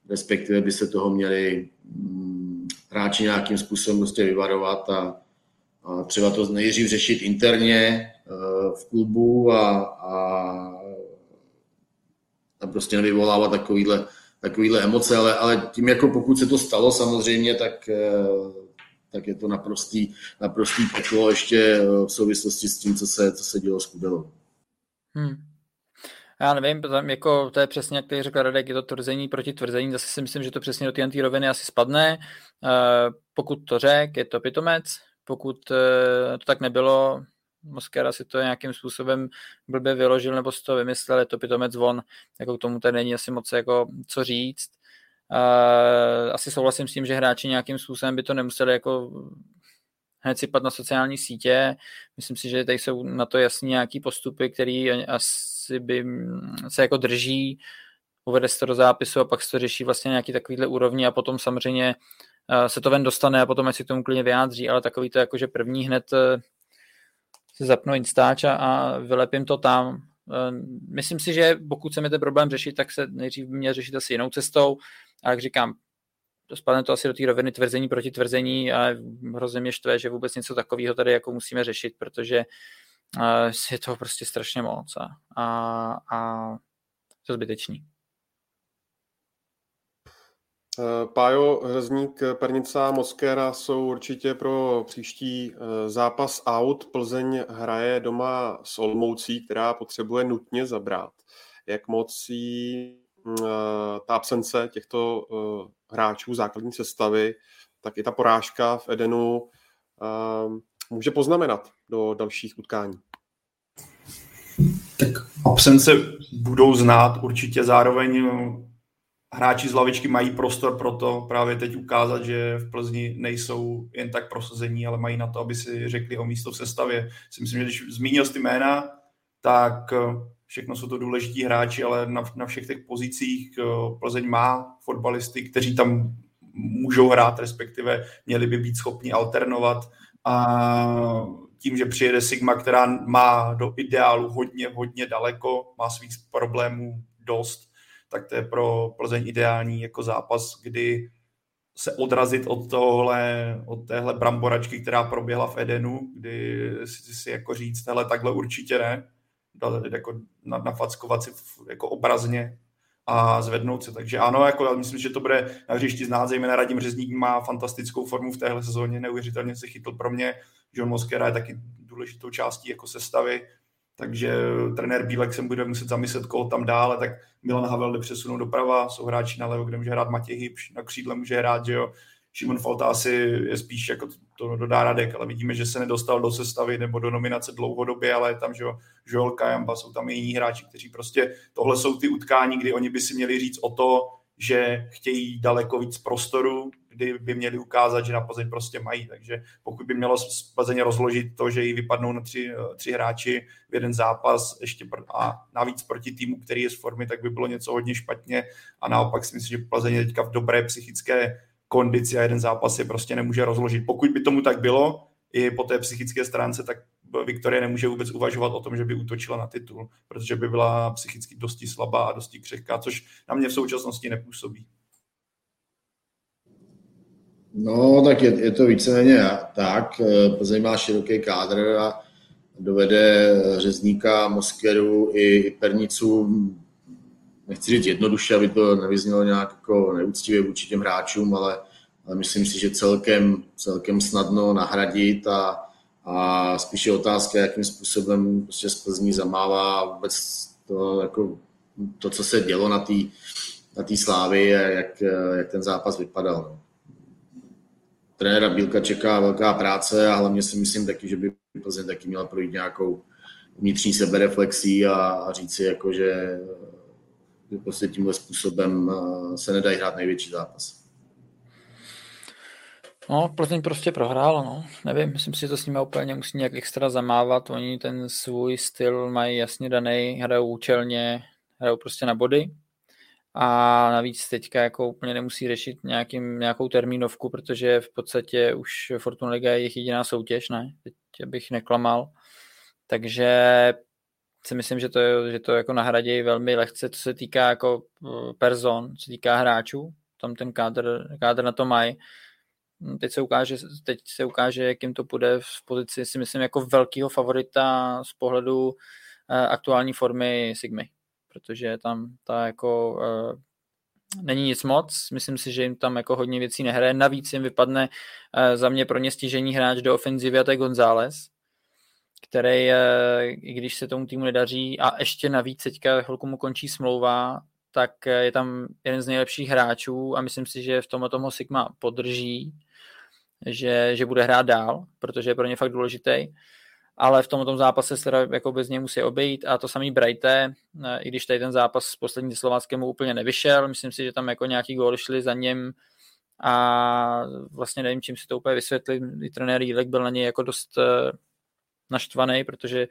respektive by se toho měli hráči nějakým způsobem prostě vyvarovat a třeba to nejdřív řešit interně v klubu a prostě nevyvolávat takovýhle emoce, ale tím, jako pokud se to stalo samozřejmě, tak je to naprostý peklo ještě v souvislosti s tím, co se dělo s Kudelou. Já nevím, jako to je přesně, jak tady řekl Radek, je to tvrzení proti tvrzení, zase si myslím, že to přesně do té roviny asi spadne. Pokud to řek, je to pitomec, pokud to tak nebylo, Mosquera si to nějakým způsobem blbě vyložil nebo si to vymyslel, je to pitomec von, jako k tomu tady není asi moc jako co říct. Asi souhlasím s tím, že hráči nějakým způsobem by to nemuseli jako hned sypat na sociální sítě. Myslím si, že tady jsou na to jasně nějaký postupy, které asi by se jako drží, uvede se to do zápisu a pak se to řeší vlastně nějaký takovýhle úrovni a potom samozřejmě se to ven dostane a potom asi k tomu klidně vyjádří, ale takový to jakože první hned si zapnu Instač a vylepím to tam. Myslím si, že pokud chceme ten problém řešit, tak se nejdřív měl řešit asi jinou cestou. A jak říkám, spadne to asi do té roviny tvrzení proti tvrzení a hrozně mě štve, že vůbec něco takového tady jako musíme řešit, protože je toho prostě strašně moc a to zbytečný. Pájo, Řezník, Pernica, Mosquera jsou určitě pro příští zápas out. Plzeň hraje doma s Olmoucí, která potřebuje nutně zabrát. Jak moc jí ta absence těchto hráčů základní sestavy, tak i ta porážka v Edenu může poznamenat do dalších utkání? Tak absence budou znát určitě, zároveň hráči z lavičky mají prostor pro to právě teď ukázat, že v Plzni nejsou jen tak prosazení, ale mají na to, aby si řekli o místo v sestavě. Si myslím, že když zmínil ty jména, tak všechno jsou to důležití hráči, ale na všech těch pozicích Plzeň má fotbalisty, kteří tam můžou hrát, respektive měli by být schopni alternovat. A tím, že přijede Sigma, která má do ideálu hodně, hodně daleko, má svých problémů dost, tak to je pro Plzeň ideální jako zápas, kdy se odrazit od téhle bramboračky, která proběhla v Edenu, kdy si jako říct, hele, takhle určitě ne, jako nafackovat si jako obrazně a zvednout se. Takže ano, jako myslím, že to bude na hřišti znát, zejména Radim Řezník má fantastickou formu v téhle sezóně, neuvěřitelně se chytl pro mě, Jan Mosquera je taky důležitou částí jako sestavy, takže trenér Bílek se bude muset zamyslet, koho tam dále, tak Milan Havel jde přesunout doprava, jsou hráči na levo, kde může hrát Matěj Hybš, na křídle může hrát, že jo, Šimon Falta asi je spíš, jako to dodá Radek, ale vidíme, že se nedostal do sestavy nebo do nominace dlouhodobě, ale je tam, že jo, Joel Kajamba, jsou tam i jiní hráči, kteří prostě, tohle jsou ty utkání, kdy oni by si měli říct o to, že chtějí daleko víc prostoru, kdy by měli ukázat, že na Plzeň prostě mají. Takže pokud by mělo Plzeň rozložit to, že jí vypadnou na tři hráči v jeden zápas ještě a navíc proti týmu, který je z formy, tak by bylo něco hodně špatně. A naopak si myslím, že Plzeň je teďka v dobré psychické kondici a jeden zápas je prostě nemůže rozložit. Pokud by tomu tak bylo, i po té psychické stránce, tak Viktorie nemůže vůbec uvažovat o tom, že by útočila na titul, protože by byla psychicky dosti slabá a dosti křehká, což na mě v současnosti nepůsobí. No, tak je to víceméně tak. Plzeň má široký kádr a dovede Řezníka, Mosqueru i Pernicu, nechci říct jednoduše, aby to nevyznělo nějak jako neúctivě vůči těm hráčům, ale myslím si, že celkem snadno nahradit a spíš je otázka, jakým způsobem prostě z Plzní zamává vůbec to, jako, to co se dělo na té Slávii a jak ten zápas vypadal. Trenéra Bílka čeká velká práce a hlavně si myslím taky, že by Plzeň taky měla projít nějakou vnitřní sebereflexí a říct si, jako, že prostě tímhle způsobem se nedají hrát největší zápas. No, Plzeň prostě prohrála, no. Nevím, myslím si, že to s nimi úplně musí nějak extra zamávat. Oni ten svůj styl mají jasně daný, hrajou účelně, hrajou prostě na body. A navíc teďka jako úplně nemusí řešit nějakou termínovku, protože v podstatě už Fortuna Liga je jejich jediná soutěž, ne? Teď bych neklamal. Takže si myslím, že to jako nahradí velmi lehce, co se týká jako person, co se týká hráčů. Tam ten kádr na to mají. Teď se ukáže, jak jim to půjde v pozici, si myslím, jako velkýho favorita z pohledu aktuální formy Sigmy, protože tam ta jako není nic moc, myslím si, že jim tam jako hodně věcí nehraje, navíc jim vypadne za mě pro ně stížení hráč do ofenzivy a to je González, který, i když se tomu týmu nedaří a ještě navíc teďka chvilku mu končí smlouva, tak je tam jeden z nejlepších hráčů a myslím si, že v tomhle tomu Sigma podrží, že bude hrát dál, protože je pro ně fakt důležitý, ale v tomto zápase se jako bez něj musí obejít a to samý Brajte, i když tady ten zápas s posledním Slováckému úplně nevyšel, myslím si, že tam jako nějaký góly šli za něm a vlastně nevím, čím si to úplně vysvětlit, i trenér Jílek byl na něj jako dost naštvaný, protože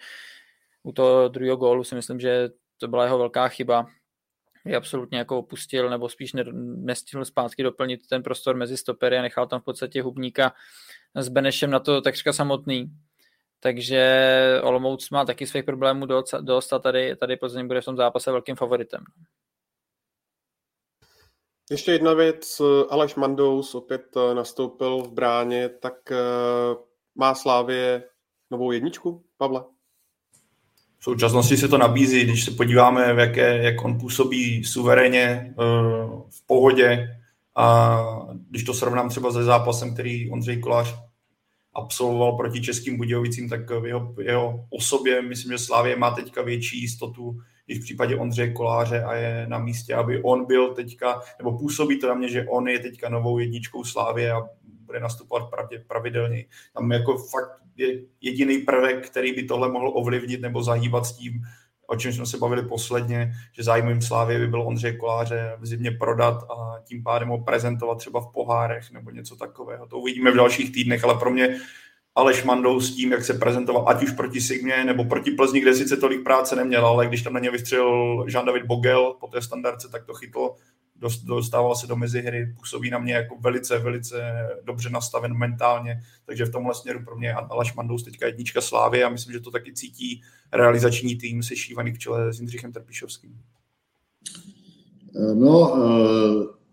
u toho druhého gólu si myslím, že to byla jeho velká chyba, je absolutně jako opustil, nebo spíš nestihl zpátky doplnit ten prostor mezi stopery a nechal tam v podstatě Hubníka s Benešem na to takřka samotný. Takže Olomouc má taky svých problémů dost a tady Plzeň bude v tom zápase velkým favoritem. Ještě jedna věc, Aleš Mandous opět nastoupil v bráně, tak má Slavie novou jedničku, Pavla? V současnosti se to nabízí, když se podíváme, jak on působí suverénně, v pohodě, a když to srovnám třeba se zápasem, který Ondřej Kolář absolvoval proti Českým Budějovicím, tak v jeho osobě, myslím, že Slavie má teďka větší jistotu, než v případě Ondřeje Koláře, a je na místě, aby on byl teďka, nebo působí to na mě, že on je teďka novou jedničkou Slavie a bude nastupovat pravidelně. Tam jako fakt je jediný prvek, který by tohle mohl ovlivnit nebo zahýbat s tím, o čem jsme se bavili posledně, že zájmem Slavie by byl Ondřeje Koláře v zimě prodat a tím pádem ho prezentovat třeba v pohárech nebo něco takového. To uvidíme v dalších týdnech, ale pro mě Aleš Mandous s tím, jak se prezentoval, ať už proti Sigmě nebo proti Plzni, kde sice tolik práce neměl, ale když tam na ně vystřelil Jean-David Beauguel po té standardce, tak to chytlo, dostával se do mezihry, působí na mě jako velice, velice dobře nastaven mentálně, takže v tomhle směru pro mě Aleš Mandous teďka jednička Slavie a myslím, že to taky cítí realizační tým sešívaný v čele s Jindřichem Trpišovským. No,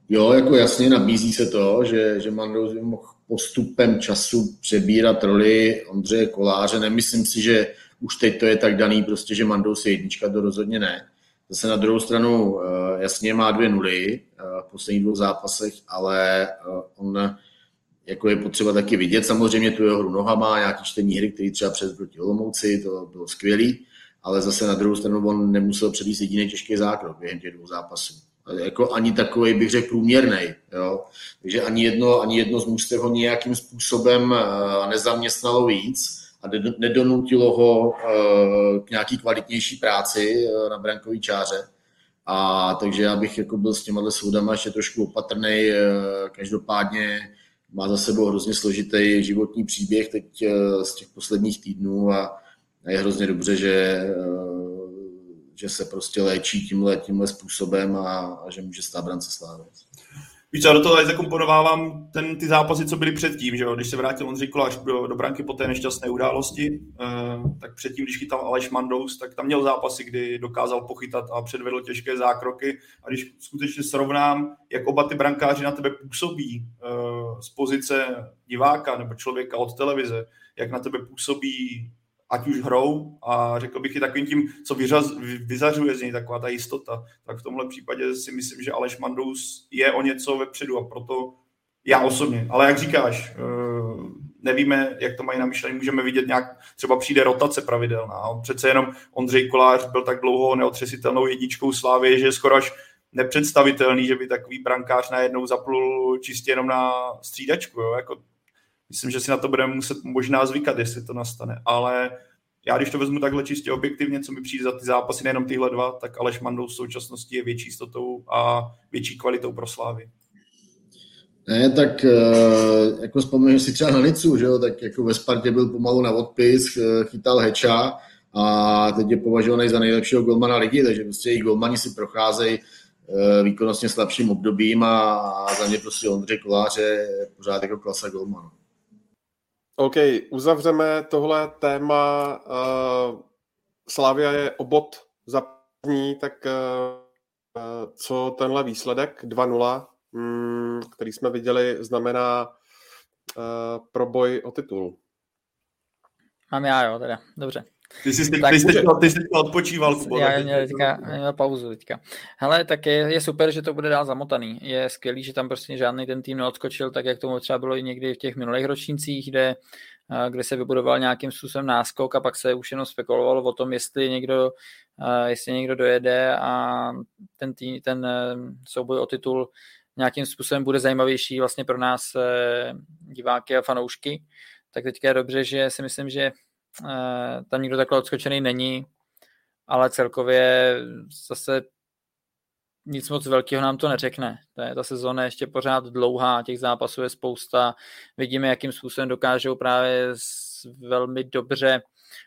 jo, jako jasně nabízí se to, že Mandous by mohl postupem času přebírat roli Ondřeje Koláře. Nemyslím si, že už teď to je tak daný, prostě, že Mandous je jednička, to rozhodně ne. Zase na druhou stranu jasně má 2-0 v posledních 2 zápasech, ale on jako je potřeba taky vidět. Samozřejmě tu jeho hru nohama, nějaký čtení hry, který třeba přes proti Olomouci, to bylo skvělý, ale zase na druhou stranu on nemusel předvíst jediný těžký zákrok během těch 2 zápasů. Jako ani takovej, bych řekl, průměrnej. Jo? Takže ani jedno z mužstev ho nějakým způsobem nezaměstnalo víc a nedonutilo ho k nějaký kvalitnější práci na brankový čáře. A takže já bych jako byl s těma soudama ještě trošku opatrnej. Každopádně má za sebou hrozně složitý životní příběh teď z těch posledních týdnů a je hrozně dobře, že se prostě léčí tímhle způsobem a že může stát brance Slavie. Víš, já do toho zakomponovávám ty zápasy, co byly předtím, že jo? Když se vrátil Ondřej Kolář do branky po té nešťastné události, tak předtím, když chytal Aleš Mandous, tak tam měl zápasy, kdy dokázal pochytat a předvedl těžké zákroky. A když skutečně srovnám, jak oba ty brankáři na tebe působí z pozice diváka nebo člověka od televize, jak na tebe působí ať už hrou, a řekl bych i takovým tím, co vyzařuje z něj taková ta jistota, tak v tomhle případě si myslím, že Aleš Mandous je o něco vepředu a proto já osobně, ale jak říkáš, nevíme, jak to mají namyšlení, můžeme vidět nějak, třeba přijde rotace pravidelná. Přece jenom Ondřej Kolář byl tak dlouho neotřesitelnou jedničkou Slavie, že je skoro až nepředstavitelný, že by takový brankář najednou zaplul čistě jenom na střídačku, jo, jako myslím, že si na to budeme muset možná zvykat, jestli to nastane, ale já když to vezmu takhle čistě objektivně, co mi přijde za ty zápasy, nejenom tyhle 2, tak Aleš Mandous v současnosti je větší jistotou a větší kvalitou pro Slavii. Ne, tak jako vzpomínám si třeba na Nicu, že jo, tak jako ve Spartě byl pomalu na odpis, chytal Heča a teď je považovaný za nejlepšího golmana ligy, takže prostě i golmani si procházejí výkonnostně slabším obdobím a za mě prostě Ondřej Kolář je pořád jako klasa golmana. OK, uzavřeme tohle téma. Slavia je o bod za první, tak co tenhle výsledek 2-0, který jsme viděli, znamená proboj o titul? Mám já, jo, teda. Dobře. Ty jsi teďka odpočíval. Já měl pauzu teďka. Hele, tak je super, že to bude dál zamotaný. Je skvělý, že tam prostě žádný ten tým neodskočil, tak jak tomu třeba bylo i někdy v těch minulých ročnících, kde se vybudoval nějakým způsobem náskok a pak se už jenom spekulovalo o tom, jestli někdo dojede a ten souboj o titul nějakým způsobem bude zajímavější vlastně pro nás diváky a fanoušky. Tak teďka je dobře, že si myslím, že tam nikdo takhle odskočený není, ale celkově zase nic moc velkého nám to neřekne. Ta sezóna je ještě pořád dlouhá, těch zápasů je spousta. Vidíme, jakým způsobem dokážou právě s velmi dobře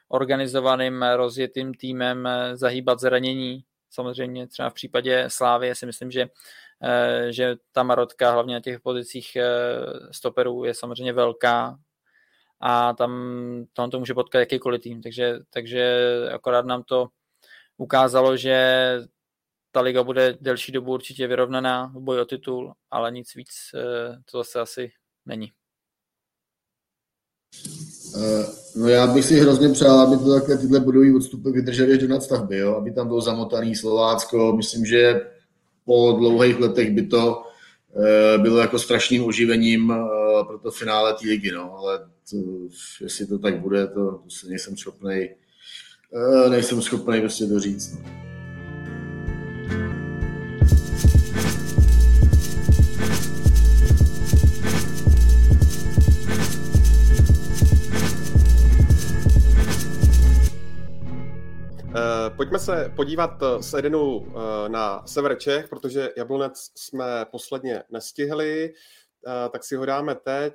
organizovaným rozjetým týmem zahýbat zranění, Samozřejmě třeba v případě Slávie si myslím, že ta marotka hlavně na těch pozicích stoperů je samozřejmě velká a tam to může potkat jakýkoliv tým. Takže akorát nám to ukázalo, že ta liga bude delší dobu určitě vyrovnaná v boji o titul, ale nic víc to zase asi není. No já bych si hrozně přál, aby to takhle tyhle budový odstupy vydrželi do nadstavby, jo? Aby tam bylo zamotaný Slovácko. Myslím, že po dlouhých letech by to bylo jako strašným oživením pro to finále té ligy, no. Ale to, jestli to tak bude, to se nejsem schopnej prostě doříct. No. Pojďme se podívat s Edenu na sever Čech, protože Jablonec jsme posledně nestihli, tak si ho dáme teď.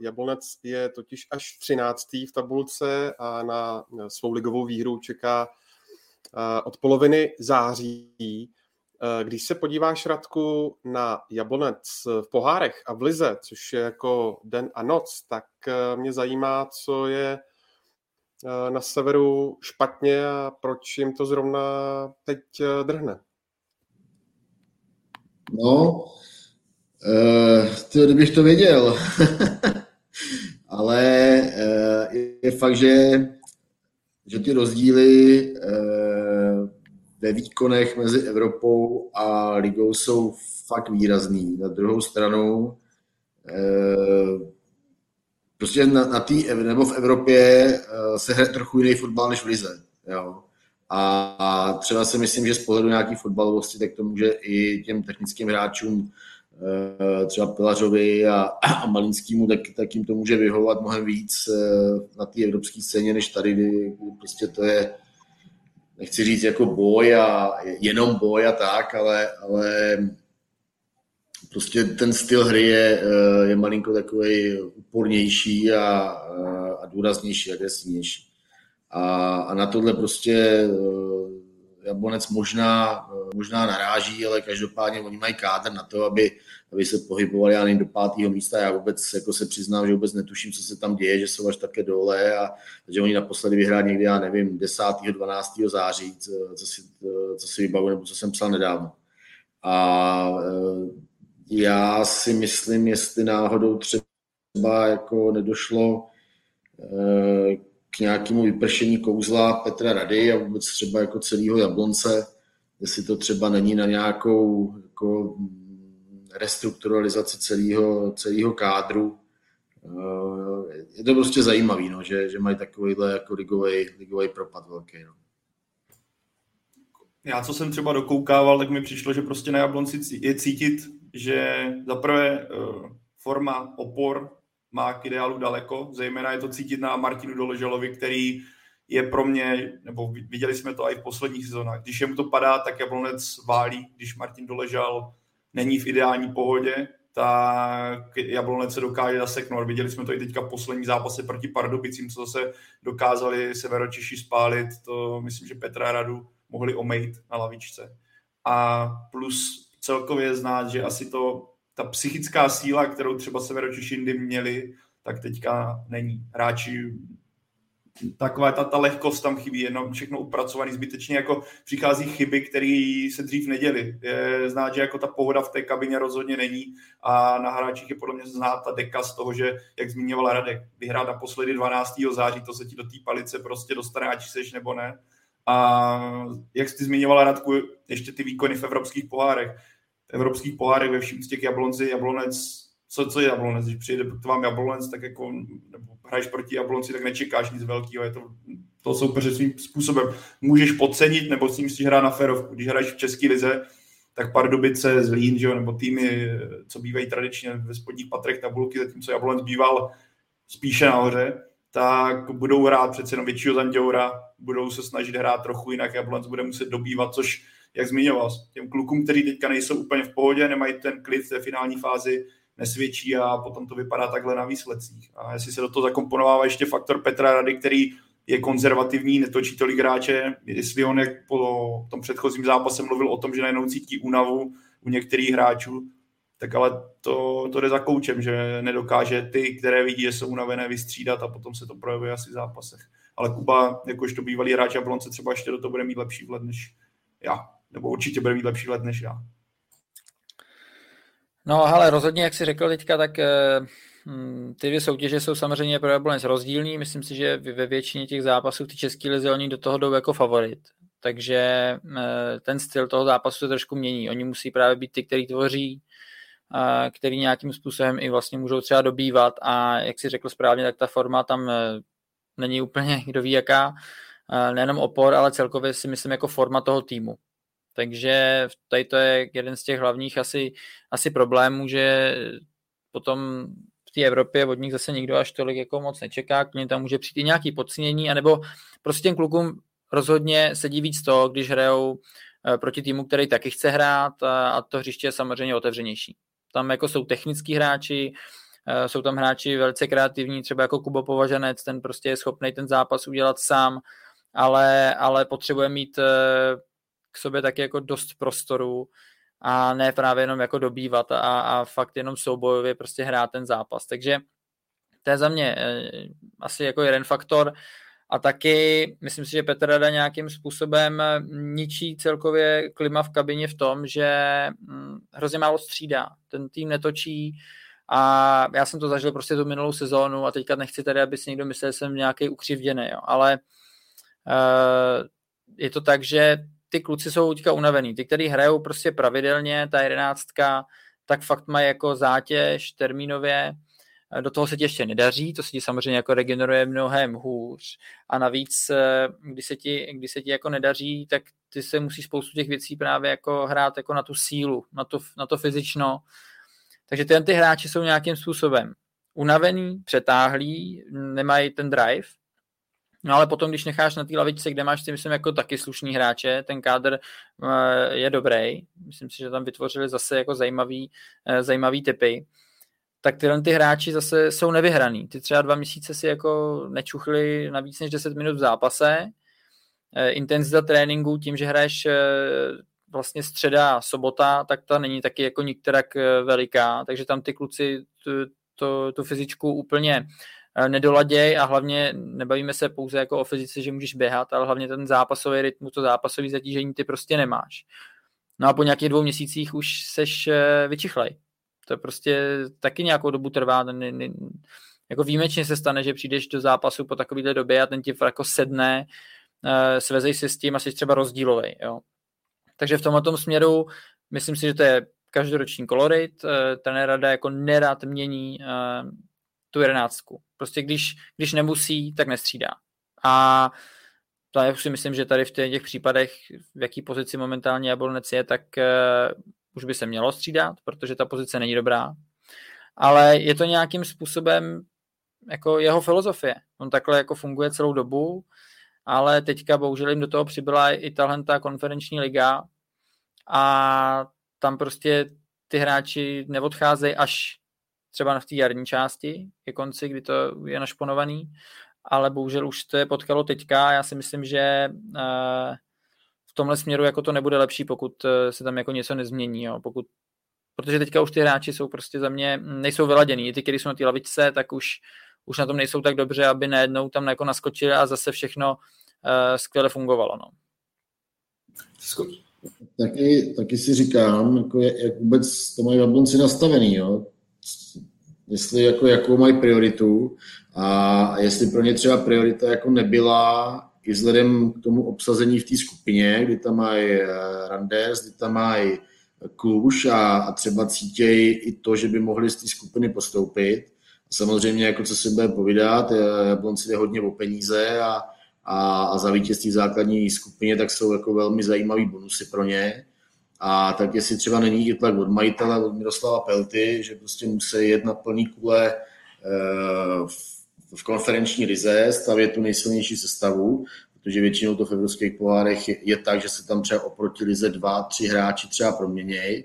Jablonec je totiž až 13. v tabulce a na svou ligovou výhru čeká od poloviny září. Když se podíváš, Radku, na Jablonec v pohárech a v lize, což je jako den a noc, tak mě zajímá, co je na severu špatně a proč jim to zrovna teď drhne? No, kdybych to věděl. Ale je fakt, že ty rozdíly ve výkonech mezi Evropou a ligou jsou fakt výrazný. Na druhou stranu prostě nebo v Evropě se hraje trochu jiný fotbal než v lize. Jo? A třeba si myslím, že z pohledu nějaký fotbalovosti, tak to může i těm technickým hráčům, třeba Pilařovi a Malinskýmu, tak jim to může vyhovovat mnohem víc na té evropské scéně, než tady, kdy prostě to je, nechci říct jako boj a jenom boj a tak, ale prostě ten styl hry je malinko takový úpornější a důraznější, agresivnější. A na tohle prostě Jablonec možná naráží, ale každopádně oni mají kádr na to, aby se pohybovali, já nevím, do 5. místa. Já vůbec jako se přiznám, že vůbec netuším, co se tam děje, že jsou až také dole a že oni naposledy vyhráli někdy, já nevím, 10. 12. září, co si vybavu, nebo co jsem psal nedávno. A já si myslím, jestli náhodou třeba jako nedošlo k nějakému vypršení kouzla Petra Rady a vůbec třeba jako celého Jablonce, jestli to třeba není na nějakou jako restrukturalizaci celého kádru. Je to prostě zajímavý, no, že mají takovýhle jako ligový propad velký. No. Já, co jsem třeba dokoukával, tak mi přišlo, že prostě na Jablonci je cítit, že zaprvé forma opor má k ideálu daleko, zejména je to cítit na Martinu Doležalovi, který je pro mě, nebo viděli jsme to i v posledních sezónách, když jemu to padá, tak Jablonec válí, když Martin Doležal není v ideální pohodě, tak Jablonec se dokáže zaseknout. Viděli jsme to i teďka v poslední zápase proti Pardubicím, co zase dokázali Severočeši spálit, to myslím, že Petra Radu mohli omejit na lavičce. A plus celkově znát, že asi ta psychická síla, kterou třeba Severočešindy měli, tak teďka není. Hráči, taková ta lehkost tam chybí, jenom všechno upracovaný, zbytečně jako přichází chyby, které se dřív neděly. Je znát, že jako ta pohoda v té kabině rozhodně není a na hráčích je podle mě znát ta deka z toho, že, jak zmiňoval Radek, vyhrát naposledy 12. září, to se ti do té palice prostě dostane, ať seš nebo ne. A jak jsi zmiňovala, Radku, ještě ty výkony v evropských pohárech ve všem z těch Jablonec, co je Jablonec, když přijde k vám Jablonec, tak jako nebo hraješ proti Jablonci, tak nečekáš nic velkého, je to soupeře svým způsobem můžeš podcenit, nebo s ním si hrát na férovku. Když hraješ v české lize, tak Pardubice, Zlín, že jo, nebo týmy, co bývají tradičně ve spodních patrech tabulky, zatímco Jablonec býval spíše nahoře, tak budou hrát přece jenom většího Zanděura, budou se snažit hrát trochu jinak, Jablonec bude muset dobývat, což, jak zmiňoval, těm klukům, kteří teďka nejsou úplně v pohodě, nemají ten klid v té finální fázi, nesvědčí a potom to vypadá takhle na výsledcích. A jestli se do toho zakomponovává ještě faktor Petra Rady, který je konzervativní, netočí tolik hráče. Jestli on jak po tom předchozím zápase mluvil o tom, že najednou cítí únavu u některých hráčů, tak ale to jde za koučem, že nedokáže ty, které vidí, že jsou unavené, vystřídat a potom se to projevuje asi v zápasech. Ale Kuba, jakožto bývalý hráč a Blonce, třeba ještě do toho bude mít lepší vhled než já. Nebo určitě bude mít lepší vhled než já. No hele, rozhodně, jak jsi řekl teďka, tak ty dvě soutěže jsou samozřejmě pro Jablonec rozdílný. Myslím si, že ve většině těch zápasů ty český lize oni do toho jdou jako favorit. Takže ten styl toho zápasu se trošku mění. Oni musí právě být ty, který tvoří, který nějakým způsobem i vlastně můžou třeba dobývat a jak si řekl správně, tak ta forma tam není úplně kdo ví jaká, nejenom opor, ale celkově si myslím jako forma toho týmu. Takže tady to je jeden z těch hlavních asi problémů, že potom v té Evropě od nich zase nikdo až tolik jako moc nečeká, k němu tam může přijít i nějaký podcenění, anebo prostě těm klukům rozhodně sedí víc to, když hrajou proti týmu, který taky chce hrát a to hřiště je samozřejmě otevřenější. Tam jako jsou technický hráči, jsou tam hráči velice kreativní, třeba jako Kubo Považenec, ten prostě je schopný ten zápas udělat sám, ale potřebuje mít k sobě taky jako dost prostoru a ne právě jenom jako dobývat a fakt jenom soubojově prostě hrát ten zápas. Takže to je za mě asi jako jeden faktor a taky myslím si, že Petr Rada nějakým způsobem ničí celkově klima v kabině v tom, že hrozně málo střídá, ten tým netočí. A já jsem to zažil prostě tu minulou sezónu a teďka nechci tady, aby si někdo myslel, že jsem nějaký ukřivděný, jo. Ale je to tak, že ty kluci jsou teďka unavený. Ty, kteří hrajou prostě pravidelně, ta jedenáctka, tak fakt mají jako zátěž termínově. Do toho se ti ještě nedaří, to se ti samozřejmě jako regeneruje mnohem hůř. A navíc, když se ti jako nedaří, tak ty se musí spoustu těch věcí právě jako hrát jako na tu sílu, na to fyzično. Takže ty hráči jsou nějakým způsobem unavený, přetáhlí, nemají ten drive. No ale potom, když necháš na té lavičce, kde máš, si myslím, jako taky slušný hráče, ten kádr je dobrý. Myslím si, že tam vytvořili zase jako zajímavý typy. Tak tyhle ty hráči zase jsou nevyhraný. Ty třeba 2 měsíce si jako nečuchli na víc než 10 minut v zápase. Intenzita tréninku tím, že hraješ vlastně středa a sobota, tak ta není taky jako nikterak veliká, takže tam ty kluci tu fyzičku úplně nedoladěj a hlavně nebavíme se pouze jako o fyzice, že můžeš běhat, ale hlavně ten zápasový rytmus, to zápasový zatížení ty prostě nemáš. No a po nějakých 2 měsících už seš vyčichlej. To prostě taky nějakou dobu trvá. Jako výjimečně se stane, že přijdeš do zápasu po takovéhle době a ten ti jako sedne, svezej se s tím a jsi třeba rozdílovej, jo. Takže v tomto směru myslím si, že to je každoroční kolorit. Trenér Rada jako nerad mění tu jedenáctku. Prostě když nemusí, tak nestřídá. A já si myslím, že tady v těch případech, v jaký pozici momentálně Jablonec je, tak už by se mělo střídat, protože ta pozice není dobrá. Ale je to nějakým způsobem jako jeho filozofie. On takhle jako funguje celou dobu, ale teďka bohužel jim do toho přibyla i ta konferenční liga a tam prostě ty hráči neodcházejí až třeba v té jarní části, ke konci, kdy to je našponovaný, ale bohužel už to je potkalo teďka a já si myslím, že v tomhle směru jako to nebude lepší, pokud se tam jako něco nezmění, jo. Protože teďka už ty hráči jsou prostě za mě, nejsou vyladěný, ty, kteří jsou na té lavičce, tak už na tom nejsou tak dobře, aby najednou tam jako naskočili a zase všechno skvěle fungovalo. No. Taky si říkám, jako jak vůbec to mají Jablonci nastavený, jo? Jestli jako, jakou mají prioritu a jestli pro ně třeba priorita jako nebyla i vzhledem k tomu obsazení v té skupině, kdy tam mají Randers, kdy tam mají Kluž a třeba cítějí i to, že by mohli z té skupiny postoupit. Samozřejmě, jako co si bude povídat, Jablonci jde hodně o peníze a za vítězství v základní skupině, tak jsou jako velmi zajímavý bonusy pro ně. A tak jestli třeba není i tlak od majitele, od Miroslava Pelty, že prostě musí jet na plný kule v konferenční lize, stavět tu nejsilnější sestavu, protože většinou to v evropských pohárech je tak, že se tam třeba oproti lize 2-3 hráči třeba proměnějí.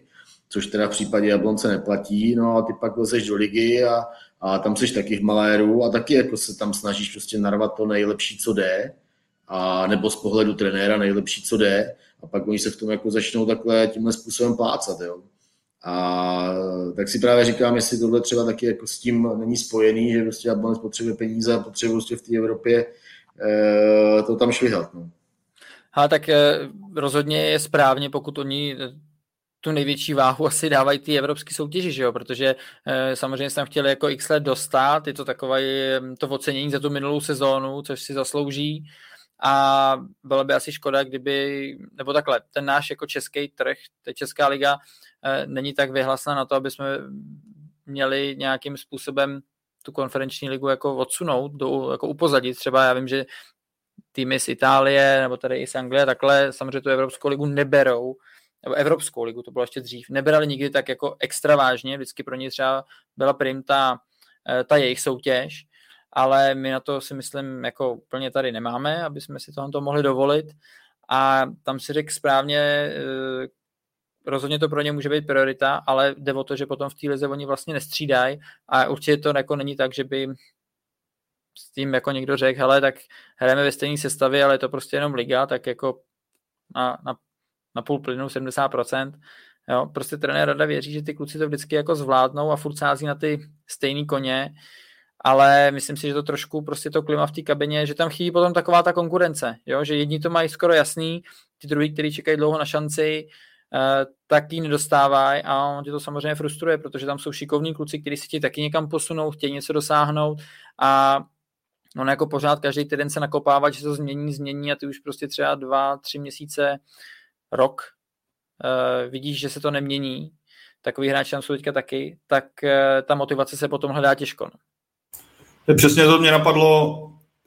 což teda v případě Jablonce neplatí, no a ty pak lezeš do ligy a tam seš taky v maléru a taky jako se tam snažíš prostě narvat to nejlepší, co jde, a nebo z pohledu trenéra nejlepší, co jde, a pak oni se v tom jako začnou takhle tímhle způsobem plácat, jo. A tak si právě říkám, jestli tohle třeba taky jako s tím není spojený, že prostě Jablonec potřebuje peníze a potřebuje prostě v té Evropě to tam švihat, no. A tak rozhodně je správně, pokud oni tu největší váhu asi dávají ty evropské soutěži, že jo? Protože samozřejmě jsme chtěli jako x let dostat, je to takové to ocenění za tu minulou sezónu, což si zaslouží, a byla by asi škoda, kdyby, nebo takhle, ten náš jako český trh, ta česká liga není tak vyhlasná na to, aby jsme měli nějakým způsobem tu konferenční ligu jako odsunout, jako upozadit. Třeba já vím, že týmy z Itálie nebo tady i z Anglie takhle samozřejmě tu Evropskou ligu neberou, nebo Evropskou ligu, to bylo ještě dřív, nebrali nikdy tak jako extra vážně, vždycky pro ně třeba byla prim ta jejich soutěž, ale my na to si myslím jako úplně tady nemáme, aby jsme si tohle mohli dovolit, a tam si řekl správně, rozhodně to pro ně může být priorita, ale jde o to, že potom v té lize oni vlastně nestřídají, a určitě to jako není tak, že by s tím jako někdo řekl, hele, tak hrajeme ve stejné sestavě, ale je to prostě jenom liga, tak jako na půl plynu 70%. Jo, prostě trenér Rada věří, že ty kluci to vždycky jako zvládnou a furt sází na ty stejný koně, ale myslím si, že to trošku prostě to klima v té kabině, že tam chybí potom taková ta konkurence, jo? Že jedni to mají skoro jasný, ty druhý, kteří čekají dlouho na šanci, tak ji nedostávají, a on tě to samozřejmě frustruje, protože tam jsou šikovní kluci, kteří si chtějí taky někam posunout, chtějí něco dosáhnout, a on jako pořád každý týden se nakopává, že to změní, a ty už prostě třeba 2-3 měsíce, rok, vidíš, že se to nemění, takový hráči tam jsou teďka taky, tak ta motivace se potom hledá těžko. No. Přesně to mě napadlo,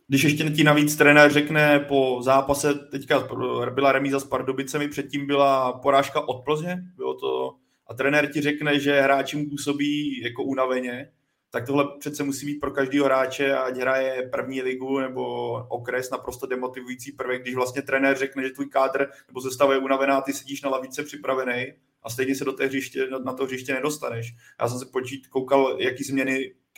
když ještě ti navíc trenér řekne po zápase, teďka byla remíza s Pardubicemi, předtím byla porážka od Plzně, bylo to, a trenér ti řekne, že hráčům působí jako unaveně, tak tohle přece musí být pro každého hráče, ať hraje první ligu nebo okres, naprosto demotivující prvek, když vlastně trenér řekne, že tvůj kádr nebo sestava je unavená, ty sedíš na lavice připravený a stejně se do té hřiště, na to hřiště nedostaneš. Já jsem se koukal,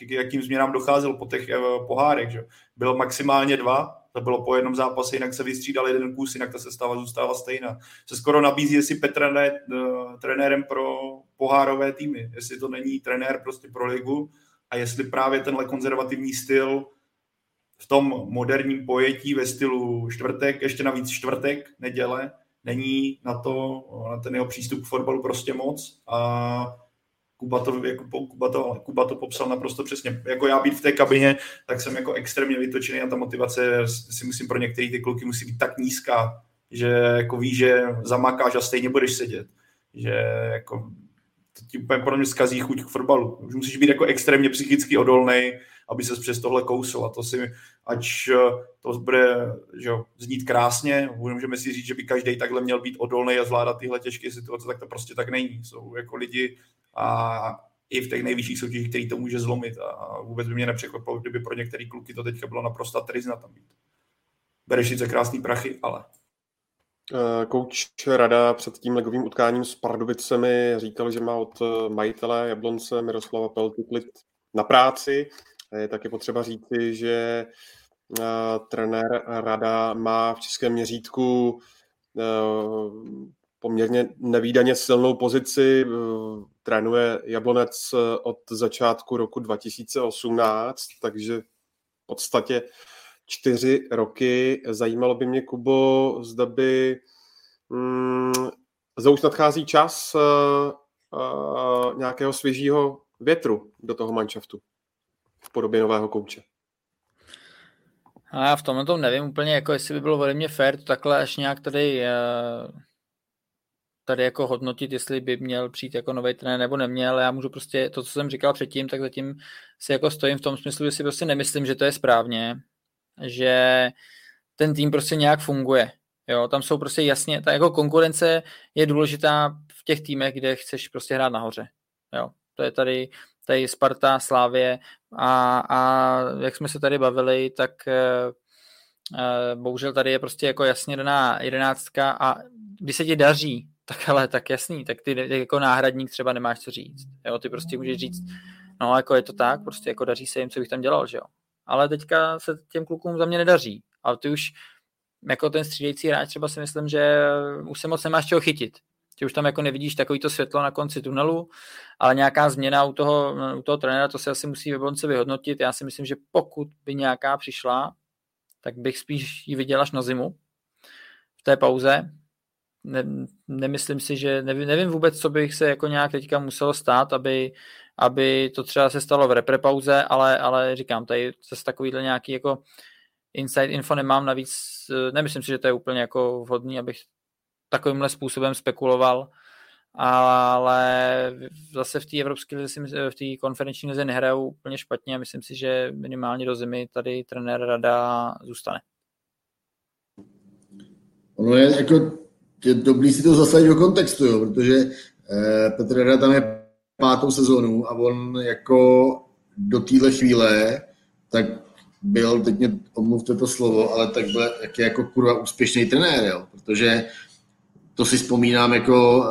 jakým změnám docházelo po těch pohárech. Že? Bylo maximálně 2, to bylo po jednom zápase, jinak se vystřídal jeden kus, jinak ta sestava zůstává stejná. Se skoro nabízí, jestli Petra je trenérem pro pohárové týmy, jestli to není trenér prostě pro ligu, a jestli právě tenhle konzervativní styl v tom moderním pojetí ve stylu čtvrtek, ještě navíc čtvrtek, neděle, není na ten jeho přístup k fotbalu prostě moc. A Kuba to popsal naprosto přesně. Jako já být v té kabině, tak jsem jako extrémně vytočený a ta motivace si musím pro některé ty kluky musí být tak nízká, že jako víš, že zamakáš a stejně budeš sedět. Že jako to ti úplně pro mě zkazí chuť k fotbalu. Už musíš být jako extrémně psychicky odolnej, aby ses přes tohle kousl. A to si, ač to bude, že jo, znít krásně, můžeme si říct, že by každý takhle měl být odolnej a zvládat tyhle těžké situace, tak to prostě tak není. Jsou jako lidi a i v těch nejvyšších soutěžích, který to může zlomit. A vůbec by mě nepřekvapilo, kdyby pro některé kluky to teďka bylo naprosto tryzna tam být. Bereš sice krásný prachy, ale... Kouč Rada před tím ligovým utkáním s Pardubicemi říkal, že má od majitele Jablonce Miroslava Pelky klid na práci. Je taky potřeba říci, že trenér Rada má v českém měřítku poměrně nevídaně silnou pozici. Trénuje Jablonec od začátku roku 2018, takže v podstatě 4 roky. Zajímalo by mě, Kubo, zda by už nadchází čas nějakého svěžího větru do toho manšaftu v podobě nového kouče. A já v tomhle tom nevím úplně, jako jestli by bylo velmi fair to takhle až nějak tady jako hodnotit, jestli by měl přijít jako nový trenér nebo neměl. Já můžu prostě to, co jsem říkal předtím, tak zatím si jako stojím v tom smyslu, že si prostě nemyslím, že to je správně, že ten tým prostě nějak funguje. Jo, tam jsou prostě jasně, ta jako konkurence je důležitá v těch týmech, kde chceš prostě hrát nahoře. Jo, to je tady Sparta, Slavie a jak jsme se tady bavili, tak bohužel tady je prostě jako jasně daná 11. a když se ti daří tak ale tak jasný, tak ty jako náhradník třeba nemáš co říct. Jo, ty prostě můžeš říct, no jako je to tak, prostě jako daří se jim, co bych tam dělal, že jo. Ale teďka se těm klukům za mě nedaří. Ale ty už jako ten střídající hráč třeba si myslím, že už se moc nemáš čeho chytit. Ty už tam jako nevidíš takovýto světlo na konci tunelu, ale nějaká změna u toho trenéra, to se asi musí ve bonce vyhodnotit. Já si myslím, že pokud by nějaká přišla, tak bych spíš ji viděl až na zimu v té pauze. Nemyslím si, že nevím vůbec, co bych se jako nějak teďka muselo stát, aby to třeba se stalo v reprepauze, ale říkám, tady zase takovýhle nějaký jako inside info nemám, navíc nemyslím si, že to je úplně jako vhodný, abych takovýmhle způsobem spekuloval, ale zase v té evropské lize, v té konferenční lize nehrajou úplně špatně a myslím si, že minimálně do zimy tady trenér Rada zůstane. Ono je jako dobrý si to zasadit do kontextu, jo, protože Petr Rada tam je pátou sezonu a on jako do téhle chvíle tak byl, teď mě omluvte to slovo, ale tak byl jako kurva úspěšný trenér, jo, protože to si vzpomínám jako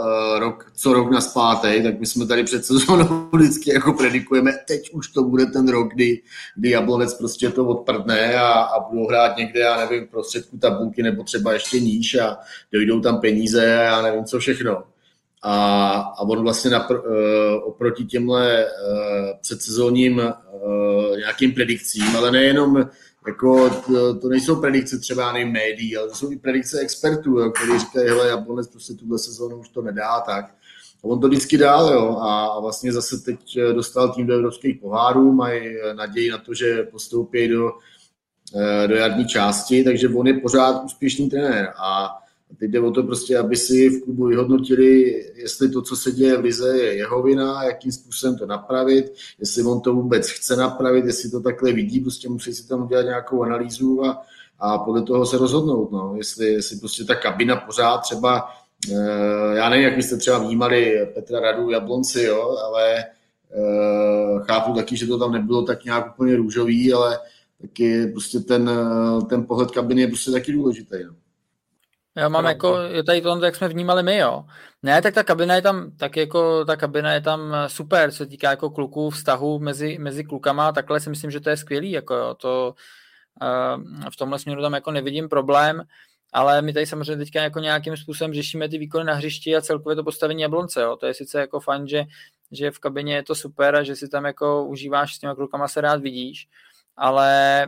rok nazpátek, tak my jsme tady před sezónou vždycky jako predikujeme, teď už to bude ten rok, kdy Jablonec prostě to odprdne a budou hrát někde, já nevím, v prostředku tabulky nebo třeba ještě níž a dojdou tam peníze a já nevím co všechno. A on vlastně oproti těmhle předsezónním nějakým predikcím, ale nejenom jako to nejsou predikce třeba nevím médií, ale to jsou i predikce expertů, jo, kteří říkají, hele, Jablonec prostě tuhle sezónu už to nedá, tak. A on to vždycky dál, jo, a vlastně zase teď dostal tým do evropských pohárů, mají naději na to, že postoupí do jarní části, takže on je pořád úspěšný trenér a teď jde o to prostě, aby si v klubu vyhodnotili, jestli to, co se děje v lize, je jeho vina, jakým způsobem to napravit, jestli on to vůbec chce napravit, jestli to takhle vidí, prostě musí si tam udělat nějakou analýzu a podle toho se rozhodnout, no. Jestli prostě ta kabina pořád třeba, já nevím, jak byste třeba vnímali Petra Radu, Jablonci, jo, ale chápu taky, že to tam nebylo tak nějak úplně růžový, ale taky prostě ten pohled kabiny je prostě taky důležitý, no. Jo, mám jako, tady to, jak jsme vnímali my, jo. Ne, tak ta kabina je tam, tak jako ta kabina je tam super, co se týká jako kluků, vztahu mezi klukama, takhle si myslím, že to je skvělý, jako jo, to v tomhle směru tam jako nevidím problém, ale my tady samozřejmě teďka jako nějakým způsobem řešíme ty výkony na hřišti a celkově to postavení Jablonce, jo. To je sice jako fajn, že v kabině je to super a že si tam jako užíváš s těma klukama, se rád vidíš, ale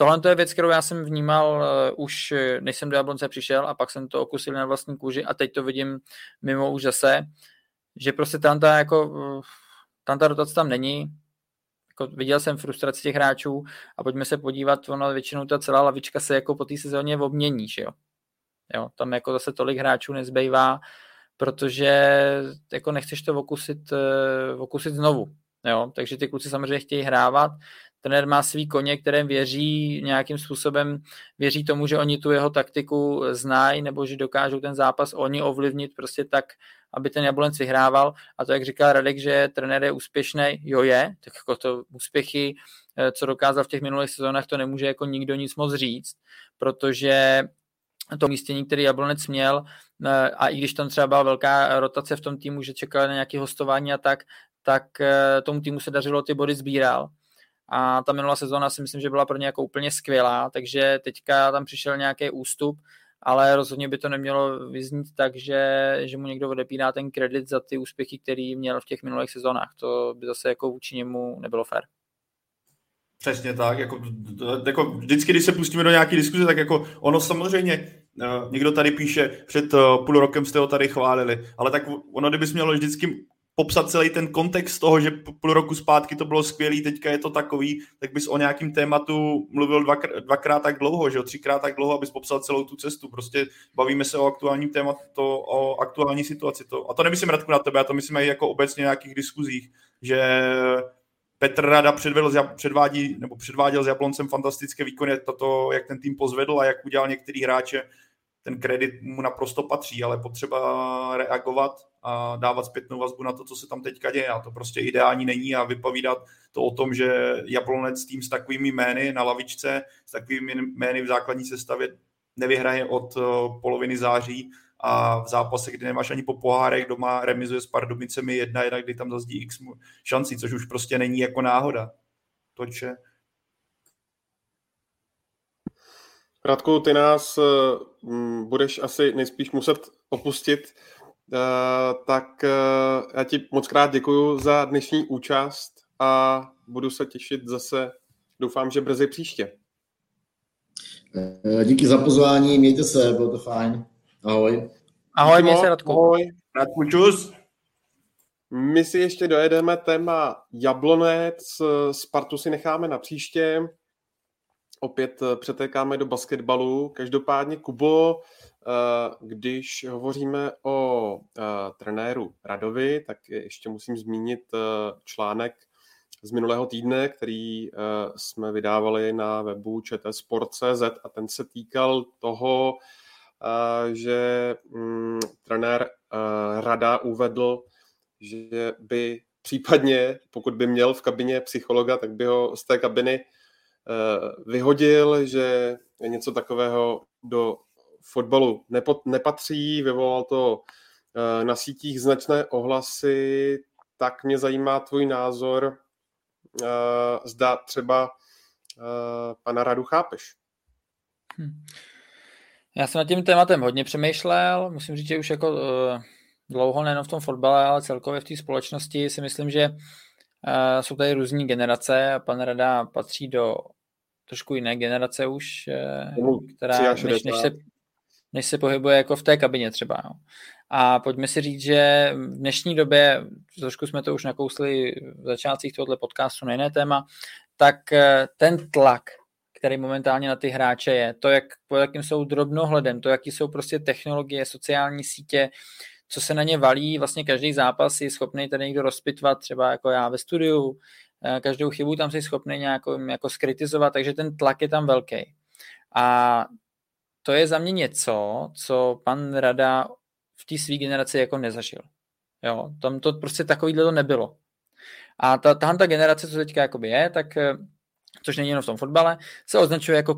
tohle to je věc, kterou já jsem vnímal už, než jsem do Jablonce přišel a pak jsem to okusil na vlastní kůži a teď to vidím mimo už zase, že prostě tam ta rotace tam není. Jako viděl jsem frustraci těch hráčů a pojďme se podívat, ona většinou ta celá lavička se jako po té sezóně obmění, že jo. Jo, tam jako zase tolik hráčů nezbývá, protože jako nechceš to okusit znovu. Jo, takže ty kluci samozřejmě chtějí hrávat. Trenér má svý koně, kterém věří nějakým způsobem, věří tomu, že oni tu jeho taktiku znají nebo že dokážou ten zápas oni ovlivnit prostě tak, aby ten Jablonec vyhrával. A to, jak říkal Radek, že trenér je úspěšný, jo je, tak jako to úspěchy, co dokázal v těch minulých sezónách, to nemůže jako nikdo nic moc říct, protože to umístění, který Jablonec měl, a i když tam třeba byla velká rotace v tom týmu, že čekali na nějaké hostování a tak tomu týmu se dařilo, ty body sbíral. A ta minulá sezóna si myslím, že byla pro ně jako úplně skvělá, takže teďka tam přišel nějaký ústup, ale rozhodně by to nemělo vyznít tak, že mu někdo odepírá ten kredit za ty úspěchy, který měl v těch minulých sezónách. To by zase jako vůči němu nebylo fér. Přesně tak. Jako vždycky, když se pustíme do nějaké diskuze, tak jako ono samozřejmě, někdo tady píše, před půl rokem jste ho tady chválili, ale tak ono, kdyby mělo vždycky popsat celý ten kontext toho, že půl roku zpátky to bylo skvělý, teďka je to takový, tak bys o nějakým tématu mluvil dvakrát tak dlouho, že jo, třikrát tak dlouho, abys popsal celou tu cestu. Prostě bavíme se o aktuálním tématu, o aktuální situaci. A to nemyslím, Radku, na tebe, a to myslím i jako obecně v nějakých diskuzích, že Petr Rada předváděl s Jabloncem fantastické výkony, to, jak ten tým pozvedl a jak udělal některý hráče, ten kredit mu naprosto patří, ale potřeba reagovat a dávat zpětnou vazbu na to, co se tam teďka děje. A to prostě ideální není a vypovídat to o tom, že Jablonec tým s takovými jmény na lavičce, s takovými jmény v základní sestavě nevyhraje od poloviny září a v zápase, kdy nemáš ani po pohárech, doma remizuje s Pardubicemi 1-1, kdy tam zazdí x šancí, což už prostě není jako náhoda. Toče. Radku, ty nás budeš asi nejspíš muset opustit, tak já ti moc krát děkuju za dnešní účast a budu se těšit zase, doufám, že brzy příště. Díky za pozvání, mějte se, bylo to fajn. Ahoj. Ahoj, měj se, Radku. Ahoj. Radku, čus. My si ještě dojedeme téma Jablonec, Spartu si necháme na příště. Opět přetékáme do basketbalu. Každopádně, Kubo, když hovoříme o trenéru Radovi, tak ještě musím zmínit článek z minulého týdne, který jsme vydávali na webu čtsport.cz a ten se týkal toho, že trenér Rada uvedl, že by případně, pokud by měl v kabině psychologa, tak by ho z té kabiny vyhodil, že něco takového do fotbalu nepatří, vyvolal to na sítích značné ohlasy, tak mě zajímá tvůj názor, zda třeba pana Radu chápeš. Já jsem nad tím tématem hodně přemýšlel, musím říct, že už jako dlouho nejenom v tom fotbale, ale celkově v té společnosti si myslím, že jsou tady různý generace a pan Rada patří do trošku jiné generace už, která než se pohybuje jako v té kabině třeba. No. A pojďme si říct, že v dnešní době, trošku jsme to už nakousli v začátcích tohoto podcastu na jiné téma, tak ten tlak, který momentálně na ty hráče je, to, jakým jsou drobnohledem, to, jaký jsou prostě technologie, sociální sítě, co se na ně valí, vlastně každý zápas je schopný tady někdo rozpitvat, třeba jako já ve studiu, každou chybu tam jsi schopný nějak jako skritizovat, takže ten tlak je tam velký. A to je za mě něco, co pan Rada v té své generaci jako nezažil. Jo, tam to prostě takovýhle to nebylo. A ta generace, co teďka jakoby je, tak, což není jenom v tom fotbale, se označuje jako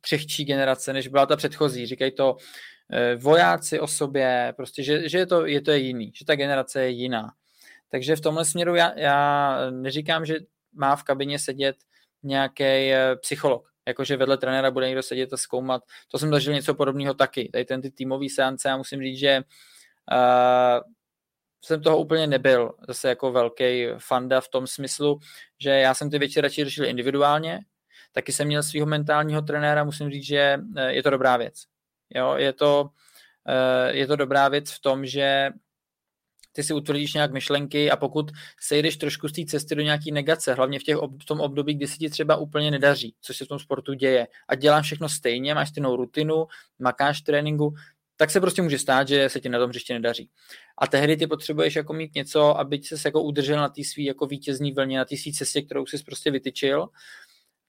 křehčí generace, než byla ta předchozí. Říkají to vojáci o sobě, prostě, že je to jiný, že ta generace je jiná. Takže v tomhle směru já neříkám, že má v kabině sedět nějaký psycholog, jakože vedle trenéra bude někdo sedět a zkoumat. To jsem zažil něco podobného taky. Tady ten týmový seance, já musím říct, že jsem toho úplně nebyl zase jako velký fanda v tom smyslu, že já jsem ty věci radši řešil individuálně, taky jsem měl svého mentálního trenéra, musím říct, že je to dobrá věc. Jo, je to dobrá věc v tom, že ty si utvrdíš nějak myšlenky a pokud sejdeš trošku z té cesty do nějaký negace, hlavně v tom období, kdy se ti třeba úplně nedaří, co se v tom sportu děje a děláš všechno stejně, máš stejnou rutinu, makáš tréninku, tak se prostě může stát, že se ti na tom hřiště nedaří. A tehdy ty potřebuješ jako mít něco, aby ses jako udržel na té svý jako vítězní vlně, na té svý cestě, kterou jsi prostě vytyčil.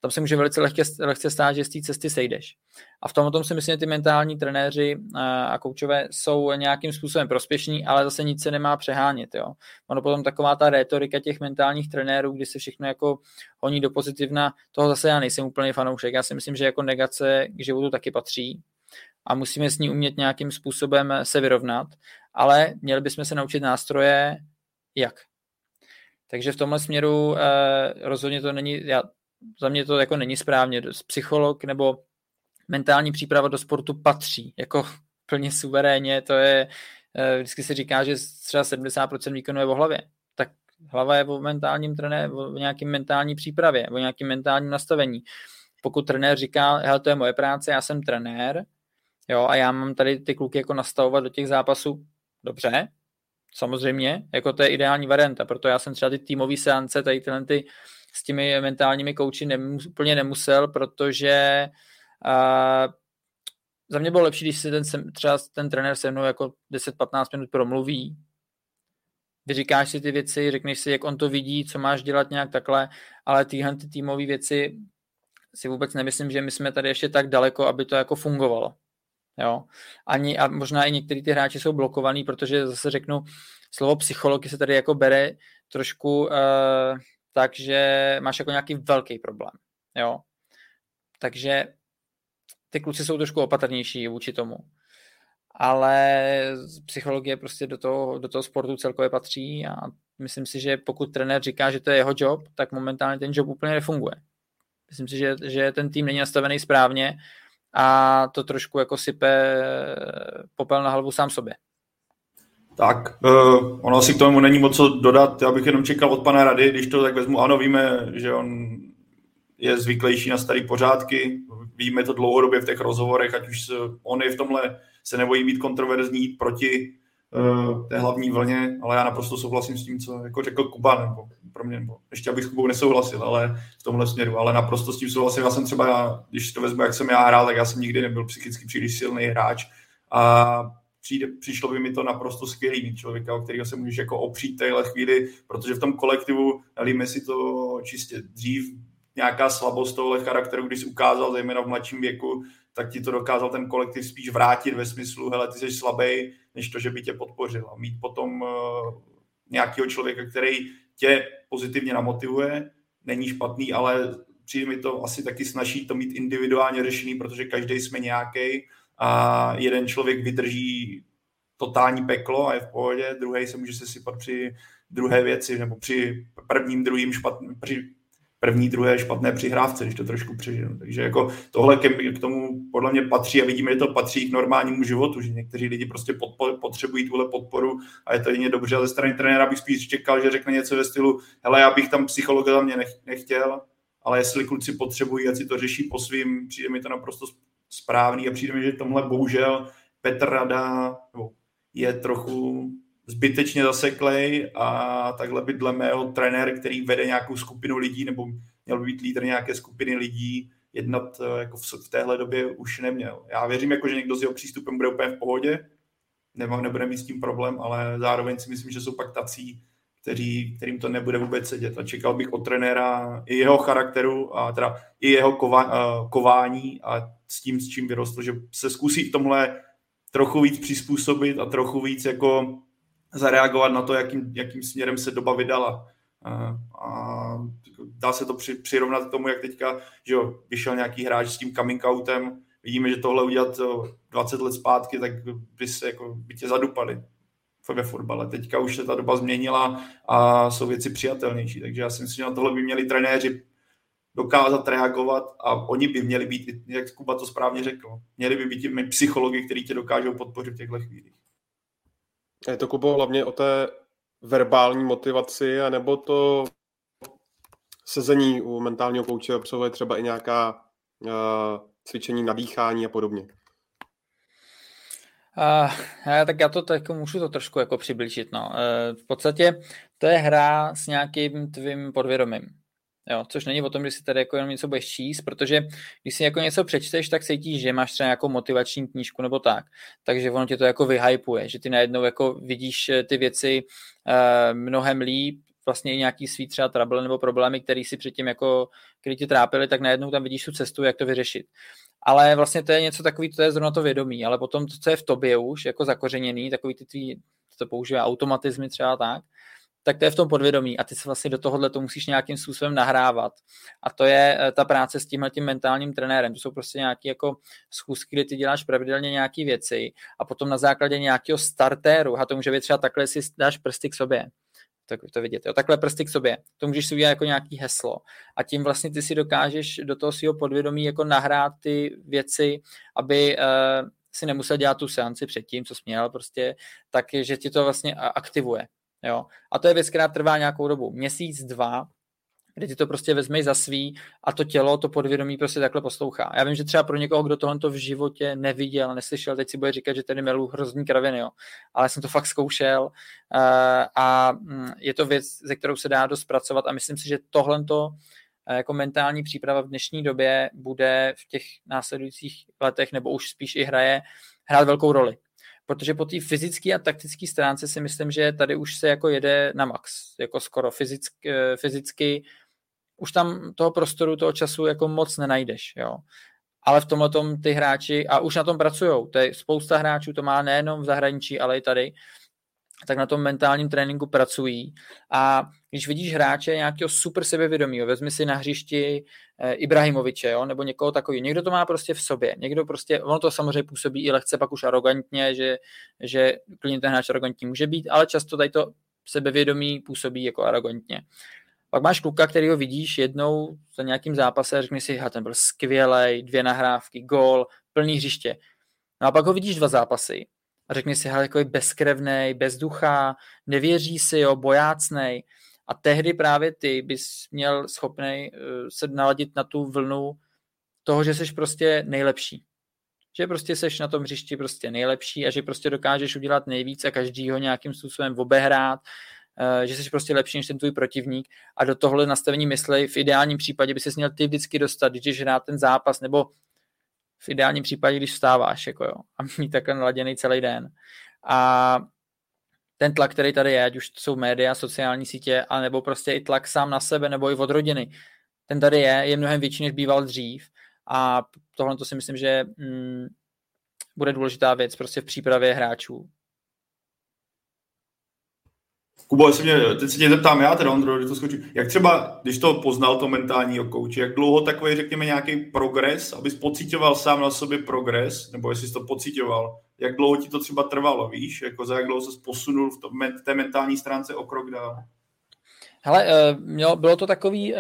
Tam se může velice lehce stát, že z té cesty sejdeš. A v tom si myslím, že ty mentální trenéři a koučové jsou nějakým způsobem prospěšní, ale zase nic se nemá přehánět. Jo. Ono potom taková ta rétorika těch mentálních trenérů, kdy se všechno jako honí do pozitivna, toho zase já nejsem úplně fanoušek. Já si myslím, že jako negace k životu taky patří a musíme s ní umět nějakým způsobem se vyrovnat, ale měli bychom se naučit nástroje, jak. Takže v tomhle směru rozhodně to není... Za mě to jako není správně. Psycholog nebo mentální příprava do sportu patří jako plně suverénně. To je, vždycky se říká, že třeba 70% výkonu je o hlavě. Tak hlava je o mentálním trenéru, o nějakým mentální přípravě, o nějakým mentálním nastavení. Pokud trenér říká, hele, to je moje práce, já jsem trenér, jo, a já mám tady ty kluky jako nastavovat do těch zápasů, dobře, samozřejmě, jako to je ideální varianta, proto já jsem třeba ty týmový seance, tady tyhle ty s těmi mentálními kouči úplně nemusel, protože za mě bylo lepší, když si třeba ten trenér se mnou jako 10-15 minut promluví. Vyříkáš si ty věci, řekneš si, jak on to vidí, co máš dělat nějak takhle, ale tyhle ty týmové věci si vůbec nemyslím, že my jsme tady ještě tak daleko, aby to jako fungovalo. Jo? A možná i některý ty hráči jsou blokovaný, protože zase řeknu, slovo psychologi se tady jako bere trošku... takže máš jako nějaký velký problém, jo. Takže ty kluci jsou trošku opatrnější vůči tomu. ale psychologie prostě do toho sportu celkově patří a myslím si, že pokud trenér říká, že to je jeho job, tak momentálně ten job úplně nefunguje. Myslím si, že ten tým není nastavený správně a to trošku jako sype popel na hlavu sám sobě. Tak, ono asi k tomu není moc co dodat, já bych jenom čekal od pana Rady, když to tak vezmu, ano, víme, že on je zvyklejší na starý pořádky, víme to dlouhodobě v těch rozhovorech, ať už on je v tomhle, se nebojí být kontroverzní, jít proti té hlavní vlně, ale já naprosto souhlasím s tím, co jako řekl Kuba, nebo pro mě, nebo ještě abych s Kubou nesouhlasil, ale v tomhle směru, ale naprosto s tím souhlasím, já jsem třeba, když to vezmu, jak jsem já hrál, tak já jsem nikdy nebyl psychicky příliš silný hráč a přišlo by mi to naprosto skvělý mít člověka, o kterého se můžeš jako opřít téhle chvíli, protože v tom kolektivu, nelíme si to čistě dřív, nějaká slabost tohle charakteru, když jsi ukázal, zejména v mladším věku, tak ti to dokázal ten kolektiv spíš vrátit ve smyslu, hele, ty jsi slabý, než to, že by tě podpořil. A mít potom nějakého člověka, který tě pozitivně namotivuje, není špatný, ale přijde mi to asi taky snaží to mít individuálně řešený, protože každý jsme nějaký. A jeden člověk vydrží totální peklo a je v pohodě, druhý se může sesypat při druhé věci nebo při první, druhé špatné přihrávce, když to trošku přežiju. Takže jako tohle k tomu podle mě patří a vidíme, že to patří k normálnímu životu, že někteří lidi prostě potřebují tuhle podporu a je to jedině dobře, ale ze strany trenéra bych spíš čekal, že řekne něco ve stylu, hele, já bych tam psychologa za mě nechtěl, ale jestli kluci potřebují, ať si to řeší po svým, přijde mi to naprosto správný a přijde mi, že tomhle bohužel Petr Rada je trochu zbytečně zaseklej a takhle by dle mého trenér, který vede nějakou skupinu lidí nebo měl být lídr nějaké skupiny lidí, jednat jako v téhle době už neměl. Já věřím, jako, že někdo s jeho přístupem bude úplně v pohodě, nebude mít s tím problém, ale zároveň si myslím, že jsou pak tací, kterým to nebude vůbec sedět. A čekal bych od trenéra i jeho charakteru a teda i jeho kování a s tím, s čím vyrostl, že se zkusí v tomhle trochu víc přizpůsobit a trochu víc jako zareagovat na to, jakým směrem se doba vydala. A dá se to přirovnat k tomu, jak teďka, že jo, vyšel nějaký hráč s tím coming outem, vidíme, že tohle udělat 20 let zpátky, tak by tě zadupali ve fotbale. Teďka už se ta doba změnila a jsou věci přijatelnější, takže já si myslím, že na tohle by měli trenéři dokázat reagovat a oni by měli být, jak Kuba to správně řekl, měli by být těmi psychologi, kteří tě dokážou podpořit v těchto chvílích. Je to, Kubo, hlavně o té verbální motivaci, anebo to sezení u mentálního kouče obsahuje třeba i nějaká cvičení na dýchání a podobně? Tak já to tak můžu to trošku jako přiblížit. No. V podstatě to je hra s nějakým tvým podvědomím. Jo, což není o tom, že si tady jako jenom něco budeš číst, protože když si jako něco přečteš, tak cítíš, že máš třeba nějakou motivační knížku nebo tak. Takže ono tě to jako vyhypuje, že ty najednou jako vidíš ty věci mnohem líp, vlastně i nějaký svý třeba trouble nebo problémy, které si předtím jako, který tě trápily, tak najednou tam vidíš tu cestu, jak to vyřešit. Ale vlastně to je něco takový, to je zrovna to vědomí, ale potom to, co je v tobě už jako zakořeněný, takový ty tvý, to používá automatizmy třeba tak to je v tom podvědomí a ty se vlastně do tohohle to musíš nějakým způsobem nahrávat. A to je ta práce s tímhletím mentálním trenérem. To jsou prostě nějaké jako schůzky, kdy ty děláš pravidelně nějaké věci a potom na základě nějakého startéru, a to může být třeba takhle, si dáš prsty k sobě. Tak to vidět. Jo. Takhle prsty k sobě. To můžeš si udělat jako nějaký heslo. A tím vlastně ty si dokážeš do toho svého podvědomí jako nahrát ty věci, aby si nemusel dělat tu seanci předtím, co jsi měl prostě, takže ti to vlastně aktivuje. Jo. A to je věc, která trvá nějakou dobu. Měsíc, dva, kdy ti to prostě vezmej za svý a to tělo, to podvědomí prostě takhle poslouchá. Já vím, že třeba pro někoho, kdo tohleto v životě neviděl, neslyšel, teď si bude říkat, že tady miluji hrozný kraviny, jo. Ale jsem to fakt zkoušel a je to věc, ze kterou se dá dost pracovat a myslím si, že tohleto jako mentální příprava v dnešní době bude v těch následujících letech nebo už spíš i hrát velkou roli. Protože po té fyzické a taktické stránce si myslím, že tady už se jako jede na max, jako skoro fyzicky, už tam toho prostoru, toho času jako moc nenajdeš, jo. Ale v tomhletom ty hráči, a už na tom pracujou, to je spousta hráčů, to má nejenom v zahraničí, ale i tady, tak na tom mentálním tréninku pracují. A když vidíš hráče nějakého super sebevědomího, vezmi si na hřišti Ibrahimoviče, jo, nebo někoho takového. Někdo to má prostě v sobě, někdo prostě, ono to samozřejmě působí i lehce pak už arrogantně, že klidně ten hráč arrogantní může být, ale často tady to sebevědomí působí jako arrogantně. Pak máš kluka, kterýho vidíš jednou za nějakým zápasem, řekni si, ten byl skvělej, 2 nahrávky, gól, plný hřiště. No a pak ho vidíš 2 zápasy. A řekni si, jako je bezkrevnej, bez ducha, nevěří si, jo, bojácnej. A tehdy právě ty bys měl schopnej se naladit na tu vlnu toho, že jsi prostě nejlepší. Že prostě jsi na tom hřišti prostě nejlepší a že prostě dokážeš udělat nejvíc a každýho nějakým způsobem obehrát, že jsi prostě lepší než ten tvůj protivník. A do tohle nastavení mysli v ideálním případě by ses měl ty vždycky dostat, když hrát ten zápas, nebo v ideálním případě, když vstáváš, jako jo, a mít takhle naladěný celý den. A ten tlak, který tady je, ať už jsou média, sociální sítě, anebo prostě i tlak sám na sebe, nebo i od rodiny, ten tady je mnohem větší, než býval dřív. A tohle to si myslím, že bude důležitá věc prostě v přípravě hráčů. Kubo, teď se tě zeptám já, teda Ondro, když to skočím. Jak třeba, když to poznal to mentální kouče, jak dlouho takový, řekněme, nějaký progres, abys pociťoval sám na sobě progres, nebo jestli jsi to pociťoval, jak dlouho ti to třeba trvalo, víš? Jako za jak dlouho ses posunul v té mentální stránce o krok dál? Hele, bylo to takový,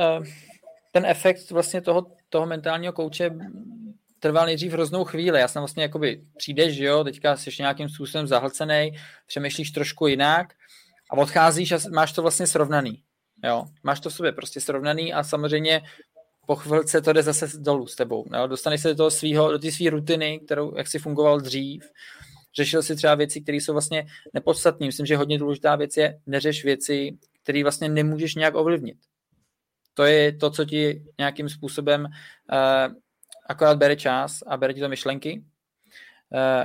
ten efekt vlastně toho mentálního kouče trval nejdřív hroznou chvíli. Já jsem vlastně jakoby přijdeš, jo, teďka jsi nějakým způsobem zahlcenej, přemýšlíš trošku jinak, a odcházíš a máš to vlastně srovnaný. Jo? Máš to v sobě prostě srovnaný a samozřejmě po chvilce to jde zase dolů s tebou. Jo? Dostaneš se do té své rutiny, kterou, jak jsi fungoval dřív. Řešil si třeba věci, které jsou vlastně nepodstatné. Myslím, že hodně důležitá věc je neřeš věci, které vlastně nemůžeš nějak ovlivnit. To je to, co ti nějakým způsobem akorát bere čas a bere ti to myšlenky.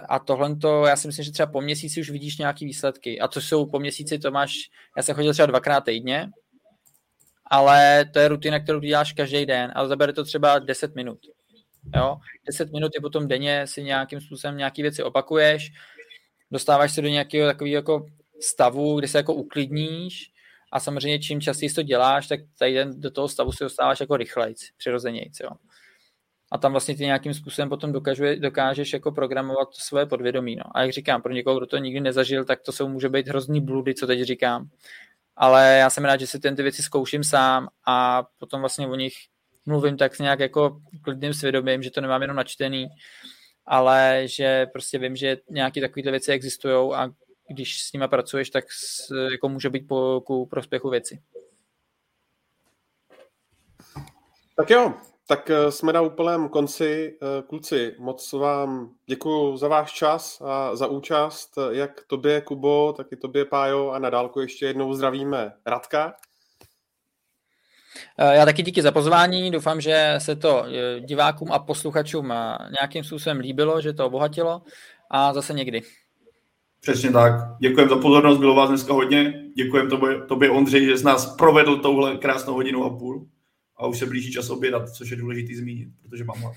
A tohle to, já si myslím, že třeba po měsíci už vidíš nějaký výsledky. A to jsou po měsíci, to máš, já jsem chodil třeba 2x týdně, ale to je rutina, kterou ty děláš každý den a zabere to třeba 10 minut. Jo? 10 minut je potom denně, si nějakým způsobem nějaké věci opakuješ, dostáváš se do nějakého takového jako stavu, kde se jako uklidníš a samozřejmě čím častěji to děláš, tak tady do toho stavu se dostáváš jako rychlejc, přirozenějc, jo. A tam vlastně ty nějakým způsobem potom dokážeš jako programovat svoje podvědomí. No. A jak říkám, pro někoho, kdo to nikdy nezažil, tak to jsou může být hrozný bludy, co teď říkám. Ale já jsem rád, že si ty věci zkouším sám a potom vlastně o nich mluvím tak s nějak jako klidným svědomím, že to nemám jenom načtený, ale že prostě vím, že nějaké takovéhle věci existujou a když s nima pracuješ, tak jako může být ku prospěchu věci. Tak jo. Tak jsme na úplném konci. Kluci, moc vám děkuju za váš čas a za účast. Jak tobě, Kubo, tak i tobě, Pájo, a na dálku ještě jednou zdravíme Radka. Já taky díky za pozvání. Doufám, že se to divákům a posluchačům nějakým způsobem líbilo, že to obohatilo a zase někdy. Přesně tak. Děkujem za pozornost, bylo vás dneska hodně. Děkujem tobě Ondřej, že jsi nás provedl touhle krásnou 1,5 hodiny. A už se blíží čas obědat, což je důležitý zmínit, protože mám hlad.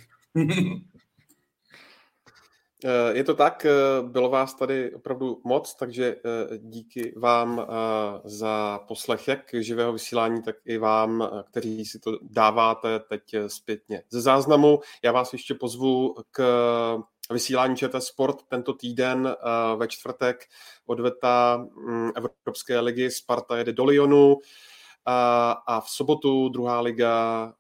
Je to tak, bylo vás tady opravdu moc, takže díky vám za poslech jak živého vysílání, tak i vám, kteří si to dáváte teď zpětně ze záznamu. Já vás ještě pozvu k vysílání ČT Sport tento týden ve čtvrtek odveta Evropské ligy. Sparta jede do Lyonu. A v sobotu 2. liga,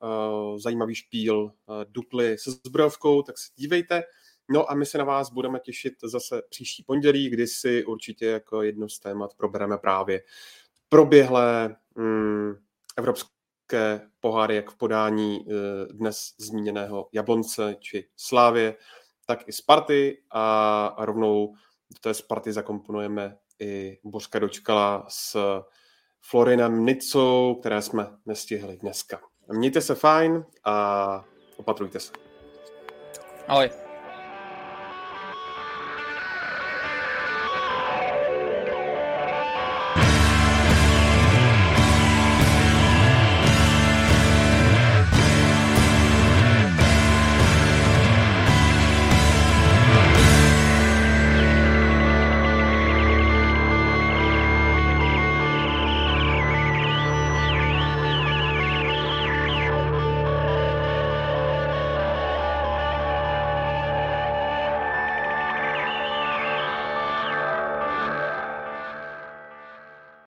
zajímavý špíl Dukly se Zbrojovkou, tak se dívejte. No a my se na vás budeme těšit zase příští pondělí, kdy si určitě jako jedno z témat probereme právě proběhlé evropské poháry, jak v podání dnes zmíněného Jablonce či Slávie, tak i Sparty a rovnou do té Sparty zakomponujeme i Bořka Dočkala s Florinem Nicou, které jsme nestihli dneska. Mějte se fajn a opatrujte se. Ahoj.